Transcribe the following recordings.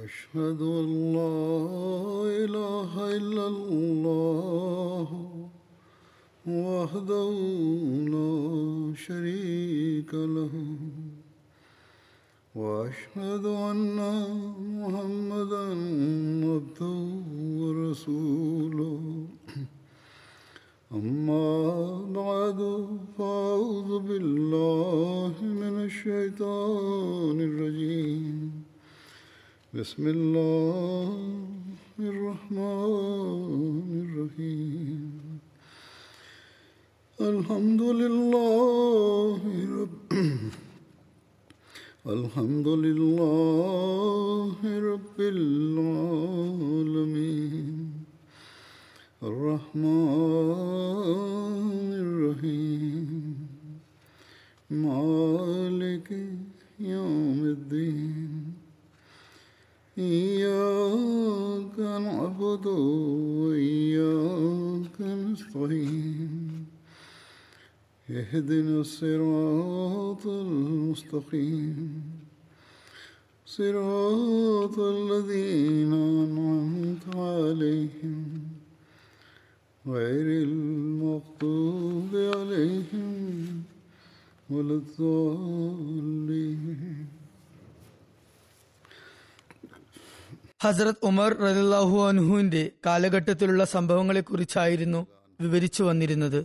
أشهد أن لا إله إلا الله وحده لا شريك له وأشهد أن محمدا عبده ورسوله أما بعد فأعوذ بالله من الشيطان الرجيم بسم الله الرحمن الرحيم الحمد لله رب العالمين الرحمن الرحيم مالك يوم الدين إياك نعبد وإياك نستعين اهدنا الصراط المستقيم صراط الذين أنعمت عليهم غير المغضوب عليهم ولا الضالين. ഹസ്രത്ത് ഉമർ റളിയല്ലാഹു അൻഹുവിന്റെ കാലഘട്ടത്തിലുള്ള സംഭവങ്ങളെക്കുറിച്ചായിരുന്നു വിവരിച്ചു വന്നിരുന്നത്.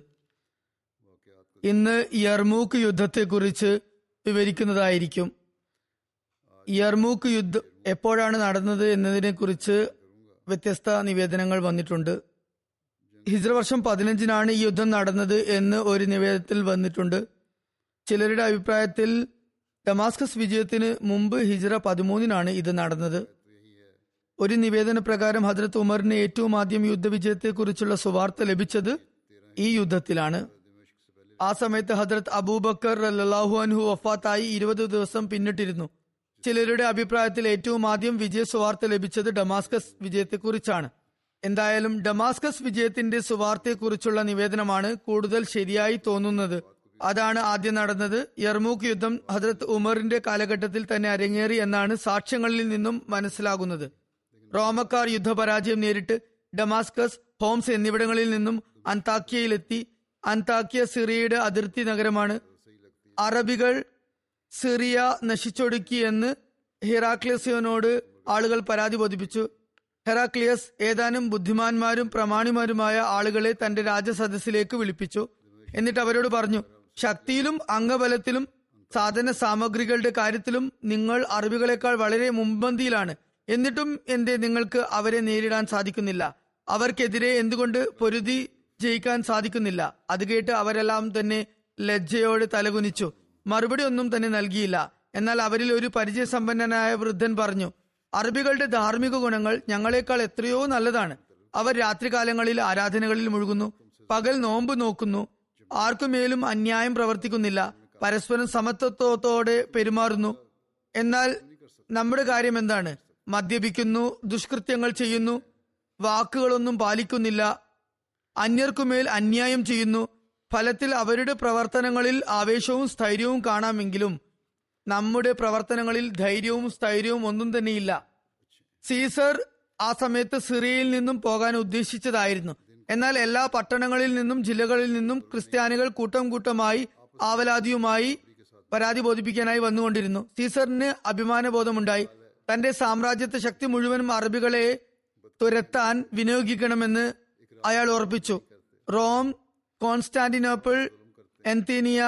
ഇന്ന് യർമൂക്ക് യുദ്ധത്തെക്കുറിച്ച് വിവരിക്കുന്നതായിരിക്കും. യർമൂക്ക് യുദ്ധം എപ്പോഴാണ് നടന്നത് എന്നതിനെക്കുറിച്ച് വ്യത്യസ്ത നിവേദനങ്ങൾ വന്നിട്ടുണ്ട്. ഹിജ്റ വർഷം 15 ഈ യുദ്ധം നടന്നത് എന്ന് ഒരു നിവേദനത്തിൽ വന്നിട്ടുണ്ട്. ചിലരുടെ അഭിപ്രായത്തിൽ ഡമാസ്കസ് വിജയത്തിന് മുമ്പ് ഹിജ്റ 13 ഇത് നടന്നത്. ഒരു നിവേദന പ്രകാരം ഹസ്രത്ത് ഉമറിന് ഏറ്റവും ആദ്യം യുദ്ധവിജയത്തെക്കുറിച്ചുള്ള സുവാർത്ത ലഭിച്ചത് ഈ യുദ്ധത്തിലാണ്. ആ സമയത്ത് ഹസ്രത്ത് അബൂബക്കർ റളിയല്ലാഹു അൻഹു വഫാത്തായി 20 പിന്നിട്ടിരുന്നു. ചിലരുടെ അഭിപ്രായത്തിൽ ഏറ്റവും ആദ്യം വിജയ സുവാർത്ത ലഭിച്ചത് ഡമാസ്കസ് വിജയത്തെക്കുറിച്ചാണ്. എന്തായാലും ഡമാസ്കസ് വിജയത്തിന്റെ സുവാർത്തയെക്കുറിച്ചുള്ള നിവേദനമാണ് കൂടുതൽ ശരിയായി തോന്നുന്നത്. അതാണ് ആദ്യം നടന്നത്. യർമൂക്ക് യുദ്ധം ഹസ്രത്ത് ഉമറിന്റെ കാലഘട്ടത്തിൽ തന്നെ അരങ്ങേറി എന്നാണ് സാക്ഷ്യങ്ങളിൽ നിന്നും മനസ്സിലാകുന്നത്. റോമക്കാർ യുദ്ധപരാജയം നേരിട്ട് ഡമാസ്കസ്, ഹോംസ് എന്നിവിടങ്ങളിൽ നിന്നും അന്താക്യയിലെത്തി. അന്താക്യ സിറിയയുടെ അതിർത്തി നഗരമാണ്. അറബികൾ സിറിയ നശിച്ചൊടുക്കി എന്ന് ഹെറാക്ലിയസിനോട് ആളുകൾ പരാതി ബോധിപ്പിച്ചു. ഹെറാക്ലിയസ് ഏതാനും ബുദ്ധിമാന്മാരും പ്രമാണിമാരുമായ ആളുകളെ തന്റെ രാജസദസ്സിലേക്ക് വിളിപ്പിച്ചു. എന്നിട്ട് അവരോട് പറഞ്ഞു, ശക്തിയിലും അംഗബലത്തിലും സാധന സാമഗ്രികളുടെ കാര്യത്തിലും നിങ്ങൾ അറബികളെക്കാൾ വളരെ മുൻപന്തിയിലാണ്. എന്നിട്ടും നിങ്ങൾക്ക് അവരെ നേരിടാൻ സാധിക്കുന്നില്ല. അവർക്കെതിരെ എന്തുകൊണ്ട് പൊരുതി ജയിക്കാൻ സാധിക്കുന്നില്ല? അത് കേട്ട് അവരെല്ലാം തന്നെ ലജ്ജയോട് തലകുനിച്ചു. മറുപടി ഒന്നും തന്നെ നൽകിയില്ല. എന്നാൽ അവരിൽ ഒരു പരിചയസമ്പന്നനായ വൃദ്ധൻ പറഞ്ഞു, അറബികളുടെ ധാർമ്മിക ഗുണങ്ങൾ ഞങ്ങളെക്കാൾ എത്രയോ നല്ലതാണ്. അവർ രാത്രികാലങ്ങളിൽ ആരാധനകളിൽ മുഴുകുന്നു, പകൽ നോമ്പ് നോക്കുന്നു, ആർക്കുമേലും അന്യായം പ്രവർത്തിക്കുന്നില്ല, പരസ്പരം സമത്വത്തോടെ പെരുമാറുന്നു. എന്നാൽ നമ്മുടെ കാര്യം എന്താണ്? മദ്യപിക്കുന്നു, ദുഷ്കൃത്യങ്ങൾ ചെയ്യുന്നു, വാക്കുകളൊന്നും പാലിക്കുന്നില്ല, അന്യർക്കുമേൽ അന്യായം ചെയ്യുന്നു. ഫലത്തിൽ അവരുടെ പ്രവർത്തനങ്ങളിൽ ആവേശവും സ്ഥൈര്യവും കാണാമെങ്കിലും നമ്മുടെ പ്രവർത്തനങ്ങളിൽ ധൈര്യവും സ്ഥൈര്യവും ഒന്നും തന്നെയില്ല. സീസർ ആ സമയത്ത് സിറിയയിൽ നിന്നും പോകാൻ ഉദ്ദേശിച്ചതായിരുന്നു. എന്നാൽ എല്ലാ പട്ടണങ്ങളിൽ നിന്നും ജില്ലകളിൽ നിന്നും ക്രിസ്ത്യാനികൾ കൂട്ടം കൂട്ടമായി ആവലാതിയുമായി പരാതി ബോധിപ്പിക്കാനായി വന്നുകൊണ്ടിരുന്നു. സീസറിന് അഭിമാനബോധമുണ്ടായി. തന്റെ സാമ്രാജ്യത്തെ ശക്തി മുഴുവനും അറബികളെ തുരത്താൻ വിനിയോഗിക്കണമെന്ന് അയാൾ ഉറപ്പിച്ചു. റോം, കോൺസ്റ്റാന്റിനോപ്പിൾ, അന്ത്യോക്യ,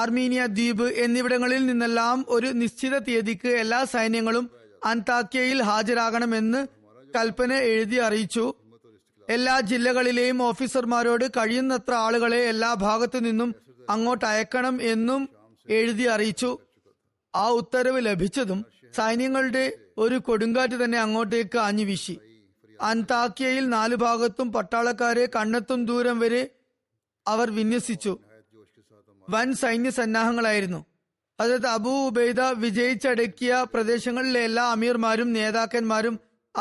ആർമീനിയ ദ്വീപ് എന്നിവിടങ്ങളിൽ നിന്നെല്ലാം ഒരു നിശ്ചിത തീയതിക്ക് എല്ലാ സൈന്യങ്ങളും അന്താക്യയിൽ ഹാജരാകണമെന്ന് കൽപ്പന എഴുതി അറിയിച്ചു. എല്ലാ ജില്ലകളിലെയും ഓഫീസർമാരോട് കഴിയുന്നത്ര ആളുകളെ എല്ലാ ഭാഗത്തു നിന്നും അങ്ങോട്ട് അയക്കണം എന്നും എഴുതി അറിയിച്ചു. ആ ഉത്തരവ് ലഭിച്ചതും സൈന്യങ്ങളുടെ ഒരു കൊടുങ്കാറ്റ് തന്നെ അങ്ങോട്ടേക്ക് ആഞ്ഞു വീശി. അന്താക്യയിൽ 4 ഭാഗത്തും പട്ടാളക്കാരെ കണ്ണെത്തും ദൂരം വരെ അവർ വിന്യസിച്ചു. വൻ സൈന്യ സന്നാഹങ്ങളായിരുന്നു. ഹസ്രത്ത് അബൂ ഉബൈദ വിജയിച്ചടക്കിയ പ്രദേശങ്ങളിലെ എല്ലാ അമീർമാരും നേതാക്കന്മാരും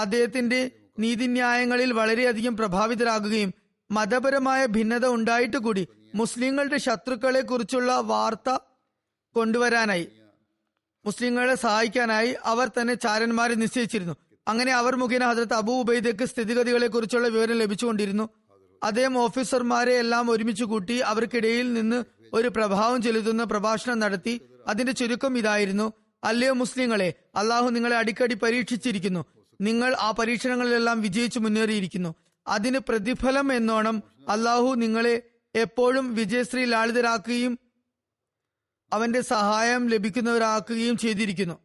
അദ്ദേഹത്തിന്റെ നീതിന്യായങ്ങളിൽ വളരെയധികം പ്രഭാവിതരാകുകയും മതപരമായ ഭിന്നത ഉണ്ടായിട്ട് കൂടി മുസ്ലിങ്ങളുടെ ശത്രുക്കളെ കുറിച്ചുള്ള വാർത്ത കൊണ്ടുവരാനായി. മുസ്ലിങ്ങളെ സഹായിക്കാനായി അവർ തന്നെ ചാരന്മാരെ നിശ്ചയിച്ചിരുന്നു. അങ്ങനെ അവർ മുഖേന ഹസ്രത്ത് അബൂ ഉബൈദക്ക് സ്ഥിതിഗതികളെ കുറിച്ചുള്ള വിവരം ലഭിച്ചുകൊണ്ടിരുന്നു. അദ്ദേഹം ഓഫീസർമാരെ എല്ലാം ഒരുമിച്ച് കൂട്ടി അവർക്കിടയിൽ നിന്ന് ഒരു പ്രഭാവം ചെലുത്തുന്ന പ്രഭാഷണം നടത്തി. അതിന്റെ ചുരുക്കം ഇതായിരുന്നു: അല്ലയോ മുസ്ലിങ്ങളെ, അള്ളാഹു നിങ്ങളെ അടിക്കടി പരീക്ഷിച്ചിരിക്കുന്നു. നിങ്ങൾ ആ പരീക്ഷണങ്ങളിലെല്ലാം വിജയിച്ചു മുന്നേറിയിരിക്കുന്നു. അതിന് പ്രതിഫലം എന്നോണം അള്ളാഹു നിങ്ങളെ എപ്പോഴും വിജയശ്രീ ലാളിതരാക്കുകയും അവന്റെ സഹായം ലഭിക്കുന്നവരാക്കുകയും ചെയ്തിരിക്കുന്നു.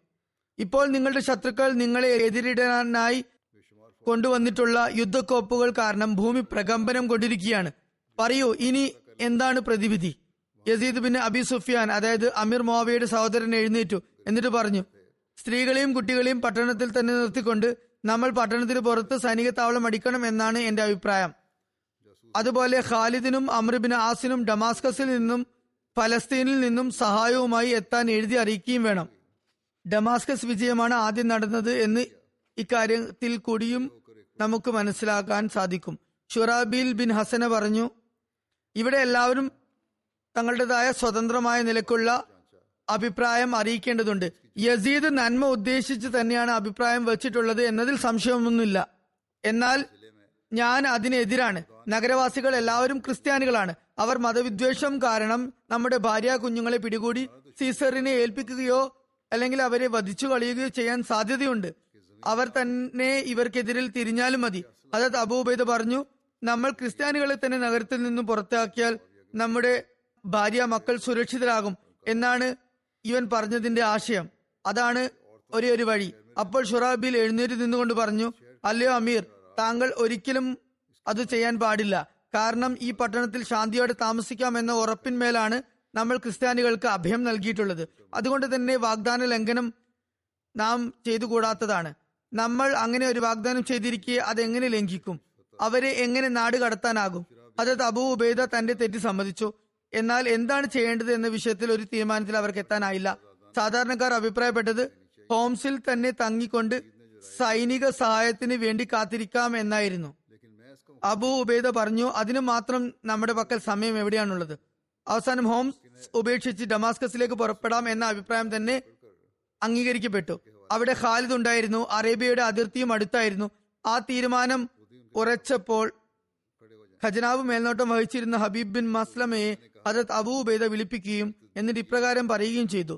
ഇപ്പോൾ നിങ്ങളുടെ ശത്രുക്കൾ നിങ്ങളെ എതിരിടാനായി കൊണ്ടുവന്നിട്ടുള്ള യുദ്ധക്കോപ്പുകൾ കാരണം ഭൂമി പ്രകമ്പനം കൊണ്ടിരിക്കുകയാണ്. പറയൂ, ഇനി എന്താണ് പ്രതിവിധി? യസീദ് ബിൻ അബി സുഫിയാൻ, അതായത് അമീർ മുആവിയയുടെ സഹോദരൻ, എഴുന്നേറ്റു. എന്നിട്ട് പറഞ്ഞു: സ്ത്രീകളെയും കുട്ടികളെയും പട്ടണത്തിൽ തന്നെ നിർത്തിക്കൊണ്ട് നമ്മൾ പട്ടണത്തിന് പുറത്ത് സൈനിക താവളം അടിക്കണം എന്നാണ് എന്റെ അഭിപ്രായം. അതുപോലെ ഖാലിദിനും അംർ ബിൻ ആസിനും ഡമാസ്കസിൽ നിന്നും ഫലസ്തീനിൽ നിന്നും സഹായവുമായി എത്താൻ എഴുതി അറിയിക്കുകയും വേണം. ഡമാസ്കസ് വിജയമാണ് ആദ്യം നടന്നത് എന്ന് ഇക്കാര്യത്തിൽ കൂടിയും നമുക്ക് മനസ്സിലാക്കാൻ സാധിക്കും. ഷുറാബിൽ ബിൻ ഹസന പറഞ്ഞു: ഇവിടെ എല്ലാവരും തങ്ങളുടേതായ സ്വതന്ത്രമായ നിലക്കുള്ള അഭിപ്രായം അറിയിക്കേണ്ടതുണ്ട്. യസീദ് നന്മ ഉദ്ദേശിച്ച് തന്നെയാണ് അഭിപ്രായം വച്ചിട്ടുള്ളത് എന്നതിൽ സംശയമൊന്നുമില്ല. എന്നാൽ ഞാൻ അതിനെതിരാണ്. നഗരവാസികൾ എല്ലാവരും ക്രിസ്ത്യാനികളാണ്. അവർ മതവിദ്വേഷം കാരണം നമ്മുടെ ഭാര്യ കുഞ്ഞുങ്ങളെ പിടികൂടി സീസറിനെ ഏൽപ്പിക്കുകയോ അല്ലെങ്കിൽ അവരെ വധിച്ചു കളയുകയോ ചെയ്യാൻ സാധ്യതയുണ്ട്. അവർ തന്നെ ഇവർക്കെതിരിൽ തിരിഞ്ഞാലും മതി. അതായത് അബൂ ഉബൈദ പറഞ്ഞു: നമ്മൾ ക്രിസ്ത്യാനികളെ തന്നെ നഗരത്തിൽ നിന്നും പുറത്താക്കിയാൽ നമ്മുടെ ഭാര്യ മക്കൾ സുരക്ഷിതരാകും എന്നാണ് ഇവൻ പറഞ്ഞതിന്റെ ആശയം. അതാണ് ഒരേ ഒരു വഴി. അപ്പോൾ ഷുറാബിൽ എഴുന്നേറ്റ് നിന്നുകൊണ്ട് പറഞ്ഞു: അല്ലയോ അമീർ, താങ്കൾ ഒരിക്കലും അത് ചെയ്യാൻ പാടില്ല. കാരണം ഈ പട്ടണത്തിൽ ശാന്തിയോടെ താമസിക്കാം എന്ന ഉറപ്പിന്മേലാണ് നമ്മൾ ക്രിസ്ത്യാനികൾക്ക് അഭയം നൽകിയിട്ടുള്ളത്. അതുകൊണ്ട് തന്നെ വാഗ്ദാന ലംഘനം നാം ചെയ്തുകൂടാത്തതാണ്. നമ്മൾ അങ്ങനെ ഒരു വാഗ്ദാനം ചെയ്തിരിക്കെ അതെങ്ങനെ ലംഘിക്കും? അവരെ എങ്ങനെ നാട് കടത്താനാകും? അതത് അബൂ ഉബൈദ തന്റെ തെറ്റ് സമ്മതിച്ചു. എന്നാൽ എന്താണ് ചെയ്യേണ്ടത് എന്ന വിഷയത്തിൽ ഒരു തീരുമാനത്തിൽ അവർക്ക് എത്താനായില്ല. സാധാരണക്കാർ അഭിപ്രായപ്പെട്ടത് ഹോംസിൽ തന്നെ തങ്ങിക്കൊണ്ട് സൈനിക സഹായത്തിന് വേണ്ടി കാത്തിരിക്കാം എന്നായിരുന്നു. അബൂ ഉബൈദ പറഞ്ഞു: അതിനു മാത്രം നമ്മുടെ പക്കൽ സമയം എവിടെയാണുള്ളത്? അവസാനം ഹോംസ് ഉപേക്ഷിച്ച് ഡമാസ്കസിലേക്ക് പുറപ്പെടാം എന്ന അഭിപ്രായം തന്നെ അംഗീകരിക്കപ്പെട്ടു. അവിടെ ഖാലിദ് ഉണ്ടായിരുന്നു. അറേബ്യയുടെ അതിർത്തിയും അടുത്തായിരുന്നു. ആ തീരുമാനം ഉറച്ചപ്പോൾ ഖജനാവ് മേൽനോട്ടം വഹിച്ചിരുന്ന ഹബീബ് ബിൻ മസ്ലമയെ ഹദരത്ത് അബൂ ഉബൈദ വിളിപ്പിക്കുകയും എന്നിട്ട് ഇപ്രകാരം പറയുകയും ചെയ്തു: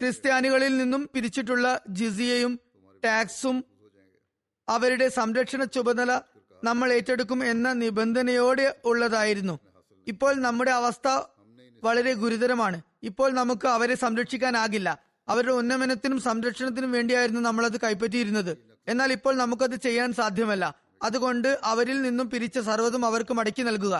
ക്രിസ്ത്യാനികളിൽ നിന്നും പിരിച്ചിട്ടുള്ള ജിസിയയും ടാക്സും അവരുടെ സംരക്ഷണ ചുമതല നമ്മൾ ഏറ്റെടുക്കും എന്ന നിബന്ധനയോടെ ഉള്ളതായിരുന്നു. ഇപ്പോൾ നമ്മുടെ അവസ്ഥ വളരെ ഗുരുതരമാണ്. ഇപ്പോൾ നമുക്ക് അവരെ സംരക്ഷിക്കാനാകില്ല. അവരുടെ ഉന്നമനത്തിനും സംരക്ഷണത്തിനും വേണ്ടിയായിരുന്നു നമ്മളത് കൈപ്പറ്റിയിരുന്നത്. എന്നാൽ ഇപ്പോൾ നമുക്കത് ചെയ്യാൻ സാധ്യമല്ല. അതുകൊണ്ട് അവരിൽ നിന്നും പിരിച്ച സർവ്വതും അവർക്ക് മടക്കി നൽകുക.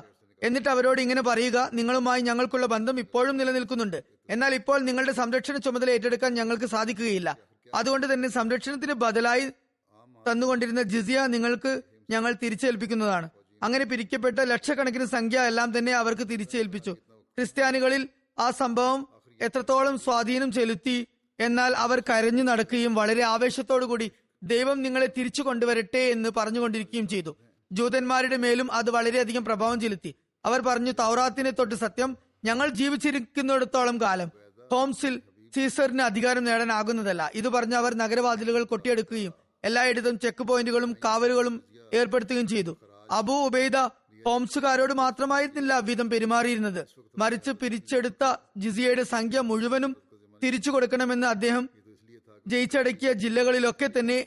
എന്നിട്ട് അവരോട് ഇങ്ങനെ പറയുക: നിങ്ങളുമായി ഞങ്ങൾക്കുള്ള ബന്ധം ഇപ്പോഴും നിലനിൽക്കുന്നുണ്ട്. എന്നാൽ ഇപ്പോൾ നിങ്ങളുടെ സംരക്ഷണ ചുമതല ഏറ്റെടുക്കാൻ ഞങ്ങൾക്ക് സാധിക്കുകയില്ല. അതുകൊണ്ട് തന്നെ സംരക്ഷണത്തിന് ബദലായി തന്നുകൊണ്ടിരുന്ന ജിസിയ നിങ്ങൾക്ക് ഞങ്ങൾ തിരിച്ചേൽപ്പിക്കുന്നതാണ്. അങ്ങനെ പിരിക്കപ്പെട്ട ലക്ഷക്കണക്കിന് സംഖ്യ എല്ലാം തന്നെ അവർക്ക് തിരിച്ചേൽപ്പിച്ചു. ക്രിസ്ത്യാനികളിൽ ആ സംഭവം എത്രത്തോളം സ്വാധീനം ചെലുത്തി! എന്നാൽ അവർ കരഞ്ഞു നടക്കുകയും വളരെ ആവേശത്തോടുകൂടി ദൈവം നിങ്ങളെ തിരിച്ചു കൊണ്ടുവരട്ടെ എന്ന് പറഞ്ഞുകൊണ്ടിരിക്കുകയും ചെയ്തു. ജൂതന്മാരുടെ മേലും അത് വളരെയധികം പ്രഭാവം ചെലുത്തി. അവർ പറഞ്ഞു: തൗറാത്തിനെ തൊട്ട് സത്യം ഞങ്ങൾ ജീവിച്ചിരിക്കുന്നിടത്തോളം കാലം ഹോംസിൽ സീസറിന് അധികാരം നേടാനാകുന്നതല്ല. ഇത് പറഞ്ഞ് അവർ നഗരവാതിലുകൾ കൊട്ടിയെടുക്കുകയും എല്ലായിടത്തും ചെക്ക് പോയിന്റുകളും കാവലുകളും ഏർപ്പെടുത്തുകയും ചെയ്തു. അബൂ ഉബൈദ ഹോംസുകാരോട് മാത്രമായിരുന്നില്ല വിധം പെരുമാറിയിരുന്നത്, മറിച്ച് പിരിച്ചെടുത്ത ജിസിയയുടെ സംഖ്യ മുഴുവനും തിരിച്ചു കൊടുക്കണമെന്ന് അദ്ദേഹം ജയിച്ചടക്കിയ ജില്ലകളിലൊക്കെ തന്നെ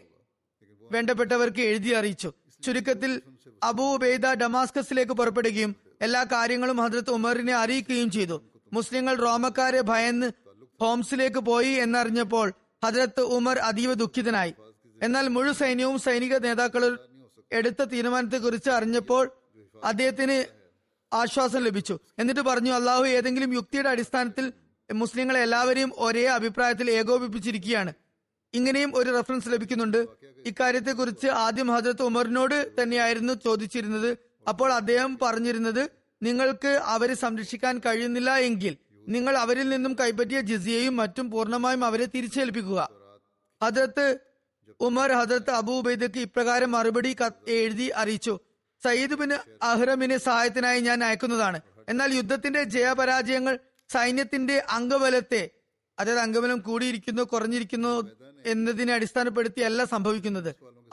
വേണ്ടപ്പെട്ടവർക്ക് എഴുതി അറിയിച്ചു. ചുരുക്കത്തിൽ അബൂ ഉബൈദ ഡമാസ്കസിലേക്ക് പുറപ്പെടുകയും എല്ലാ കാര്യങ്ങളും ഹദ്രത്ത് ഉമറിനെ അറിയിക്കുകയും ചെയ്തു. മുസ്ലിങ്ങൾ റോമക്കാരെ ഭയന്ന് ഹോംസിലേക്ക് പോയി എന്നറിഞ്ഞപ്പോൾ ഹദ്രത്ത് ഉമർ അതീവ ദുഃഖിതനായി. എന്നാൽ മുഴു സൈന്യവും സൈനിക നേതാക്കളും എടുത്ത തീരുമാനത്തെക്കുറിച്ച് അറിഞ്ഞപ്പോൾ അദ്ദേഹത്തിന് ആശ്വാസം ലഭിച്ചു. എന്നിട്ട് പറഞ്ഞു: അള്ളാഹു ഏതെങ്കിലും യുക്തിയുടെ അടിസ്ഥാനത്തിൽ മുസ്ലിങ്ങളെ എല്ലാവരെയും ഒരേ അഭിപ്രായത്തിൽ ഏകോപിപ്പിച്ചിരിക്കുകയാണ്. ഇങ്ങനെയും ഒരു റെഫറൻസ് ലഭിക്കുന്നുണ്ട്. ഇക്കാര്യത്തെക്കുറിച്ച് ആദ്യം ഹദ്രത്ത് ഉമറിനോട് തന്നെയായിരുന്നു ചോദിച്ചിരുന്നത്. അപ്പോൾ അദ്ദേഹം പറഞ്ഞിരുന്നത്: നിങ്ങൾക്ക് അവരെ സംരക്ഷിക്കാൻ കഴിയുന്നില്ല എങ്കിൽ നിങ്ങൾ അവരിൽ നിന്നും കൈപ്പറ്റിയ ജിസിയയും മറ്റും പൂർണ്ണമായും അവരെ തിരിച്ചേൽപ്പിക്കുക. ഹദ്രത്ത് ഉമർ ഹദ്രത്ത് അബൂ ഉബൈദക്ക് ഇപ്രകാരം മറുപടി എഴുതി അറിയിച്ചു: സയ്യിദ് ബിൻ അഹ്റമിനെ സഹായത്തിനായി ഞാൻ അയക്കുന്നതാണ്. എന്നാൽ യുദ്ധത്തിന്റെ ജയപരാജയങ്ങൾ സൈന്യത്തിന്റെ അംഗബലത്തെ അതായത് അംഗബലം കൂടിയിരിക്കുന്നു കുറഞ്ഞിരിക്കുന്നു എന്നതിനെ അടിസ്ഥാനപ്പെടുത്തിയല്ല സംഭവിക്കുന്നത്.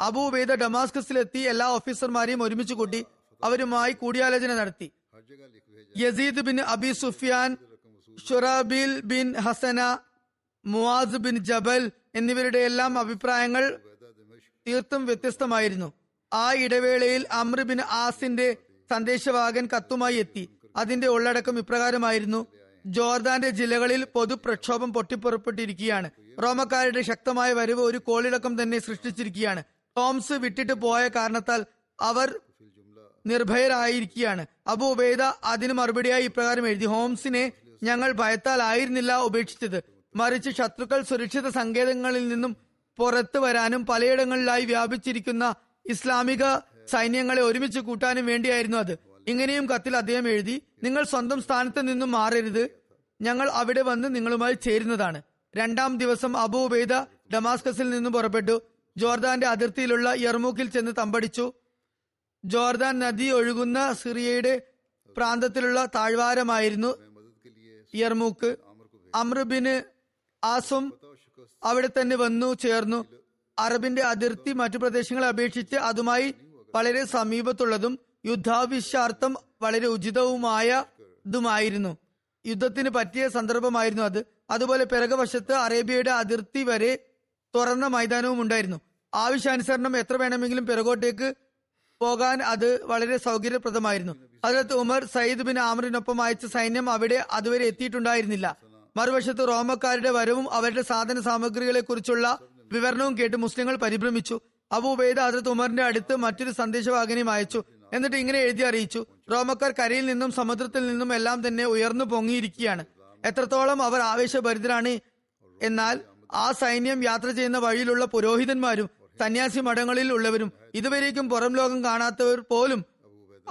അബൂ ഉബൈദ ഡമാസ്കസിലെത്തി എല്ലാ ഓഫീസർമാരെയും ഒരുമിച്ച് കൂട്ടി അവരുമായി കൂടിയാലോചന നടത്തി. Yazid bin Abi Sufyan, Shurahbil bin Hasana, Muadh bin ജബൽ എന്നിവരുടെ എല്ലാം അഭിപ്രായങ്ങൾ തീർത്തും വ്യത്യസ്തമായിരുന്നു. ആ ഇടവേളയിൽ അംർ ബിൻ ആസിന്റെ സന്ദേശവാഹകൻ കത്തുമായി എത്തി. അതിന്റെ ഉള്ളടക്കം ഇപ്രകാരമായിരുന്നു: ജോർദാന്റെ ജില്ലകളിൽ പൊതുപ്രക്ഷോഭം പൊട്ടിപ്പുറപ്പെട്ടിരിക്കുകയാണ്. റോമക്കാരുടെ ശക്തമായ വരവ് ഒരു കോളിളക്കം തന്നെ സൃഷ്ടിച്ചിരിക്കുകയാണ്. ഹോംസ് വിട്ടിട്ട് പോയ കാരണത്താൽ അവർ നിർഭയരായിരിക്കുകയാണ്. അബൂ ഉബൈദ അതിന് മറുപടിയായി ഇപ്രകാരം എഴുതി: ഹോംസിനെ ഞങ്ങൾ ഭയത്താൽ ആയിരുന്നില്ല ഉപേക്ഷിച്ചത്, മറിച്ച് ശത്രുക്കൾ സുരക്ഷിത സങ്കേതങ്ങളിൽ നിന്നും പുറത്തു വരാനും പലയിടങ്ങളിലായി വ്യാപിച്ചിരിക്കുന്ന ഇസ്ലാമിക സൈന്യങ്ങളെ ഒരുമിച്ച് കൂട്ടാനും വേണ്ടിയായിരുന്നു അത്. ഇങ്ങനെയും കത്തിൽ അദ്ദേഹം എഴുതി: നിങ്ങൾ സ്വന്തം സ്ഥാനത്ത് നിന്നും മാറരുത്, ഞങ്ങൾ അവിടെ വന്ന് നിങ്ങളുമായി ചേരുന്നതാണ്. രണ്ടാം ദിവസം അബൂ ഉബൈദ ഡമാസ്കസിൽ നിന്നും പുറപ്പെട്ടു. ജോർദാന്റെ അതിർത്തിയിലുള്ള യർമൂക്കിൽ ചെന്ന് തമ്പടിച്ചു. ജോർദാൻ നദി ഒഴുകുന്ന സിറിയയുടെ പ്രാന്തത്തിലുള്ള താഴ്വാരമായിരുന്നു യർമൂക്ക്. അംർ ബിൻ ആസും അവിടെ തന്നെ വന്നു ചേർന്നു. അറബിന്റെ അതിർത്തി മറ്റു പ്രദേശങ്ങളെ അപേക്ഷിച്ച് അതുമായി വളരെ സമീപത്തുള്ളതും യുദ്ധാവശ്യാർത്ഥം വളരെ ഉചിതവുമായതുമായിരുന്നു. യുദ്ധത്തിന് പറ്റിയ സന്ദർഭമായിരുന്നു അത്. അതുപോലെ പിറകുവശത്ത് അറേബ്യയുടെ അതിർത്തി വരെ തുറന്ന മൈതാനവും ഉണ്ടായിരുന്നു. ആവശ്യാനുസരണം എത്ര വേണമെങ്കിലും പിറകോട്ടേക്ക് പോകാൻ അത് വളരെ സൗകര്യപ്രദമായിരുന്നു. ഹസ്രത്ത് ഉമർ സയ്യിദ് ബിൻ ആമറിനൊപ്പം അയച്ച സൈന്യം അവിടെ അതുവരെ എത്തിയിട്ടുണ്ടായിരുന്നില്ല. മറുവശത്ത് റോമക്കാരുടെ വരവും അവരുടെ സാധന സാമഗ്രികളെ കുറിച്ചുള്ള വിവരണവും കേട്ട് മുസ്ലിങ്ങൾ പരിഭ്രമിച്ചു. അബൂ ഉബൈദ ഹസ്രത്ത് ഉമറിന്റെ അടുത്ത് മറ്റൊരു സന്ദേശവാഹകനെയും അയച്ചു. എന്നിട്ട് ഇങ്ങനെ എഴുതി അറിയിച്ചു: റോമക്കാർ കരയിൽ നിന്നും സമുദ്രത്തിൽ നിന്നും എല്ലാം തന്നെ ഉയർന്നു പൊങ്ങിയിരിക്കുകയാണ്. എത്രത്തോളം അവർ ആവേശഭരിതരാണ് എന്നാൽ ആ സൈന്യം യാത്ര ചെയ്യുന്ന വഴിയിലുള്ള പുരോഹിതന്മാരും സന്യാസി മഠങ്ങളിൽ ഉള്ളവരും ഇതുവരേക്കും പുറം ലോകം കാണാത്തവർ പോലും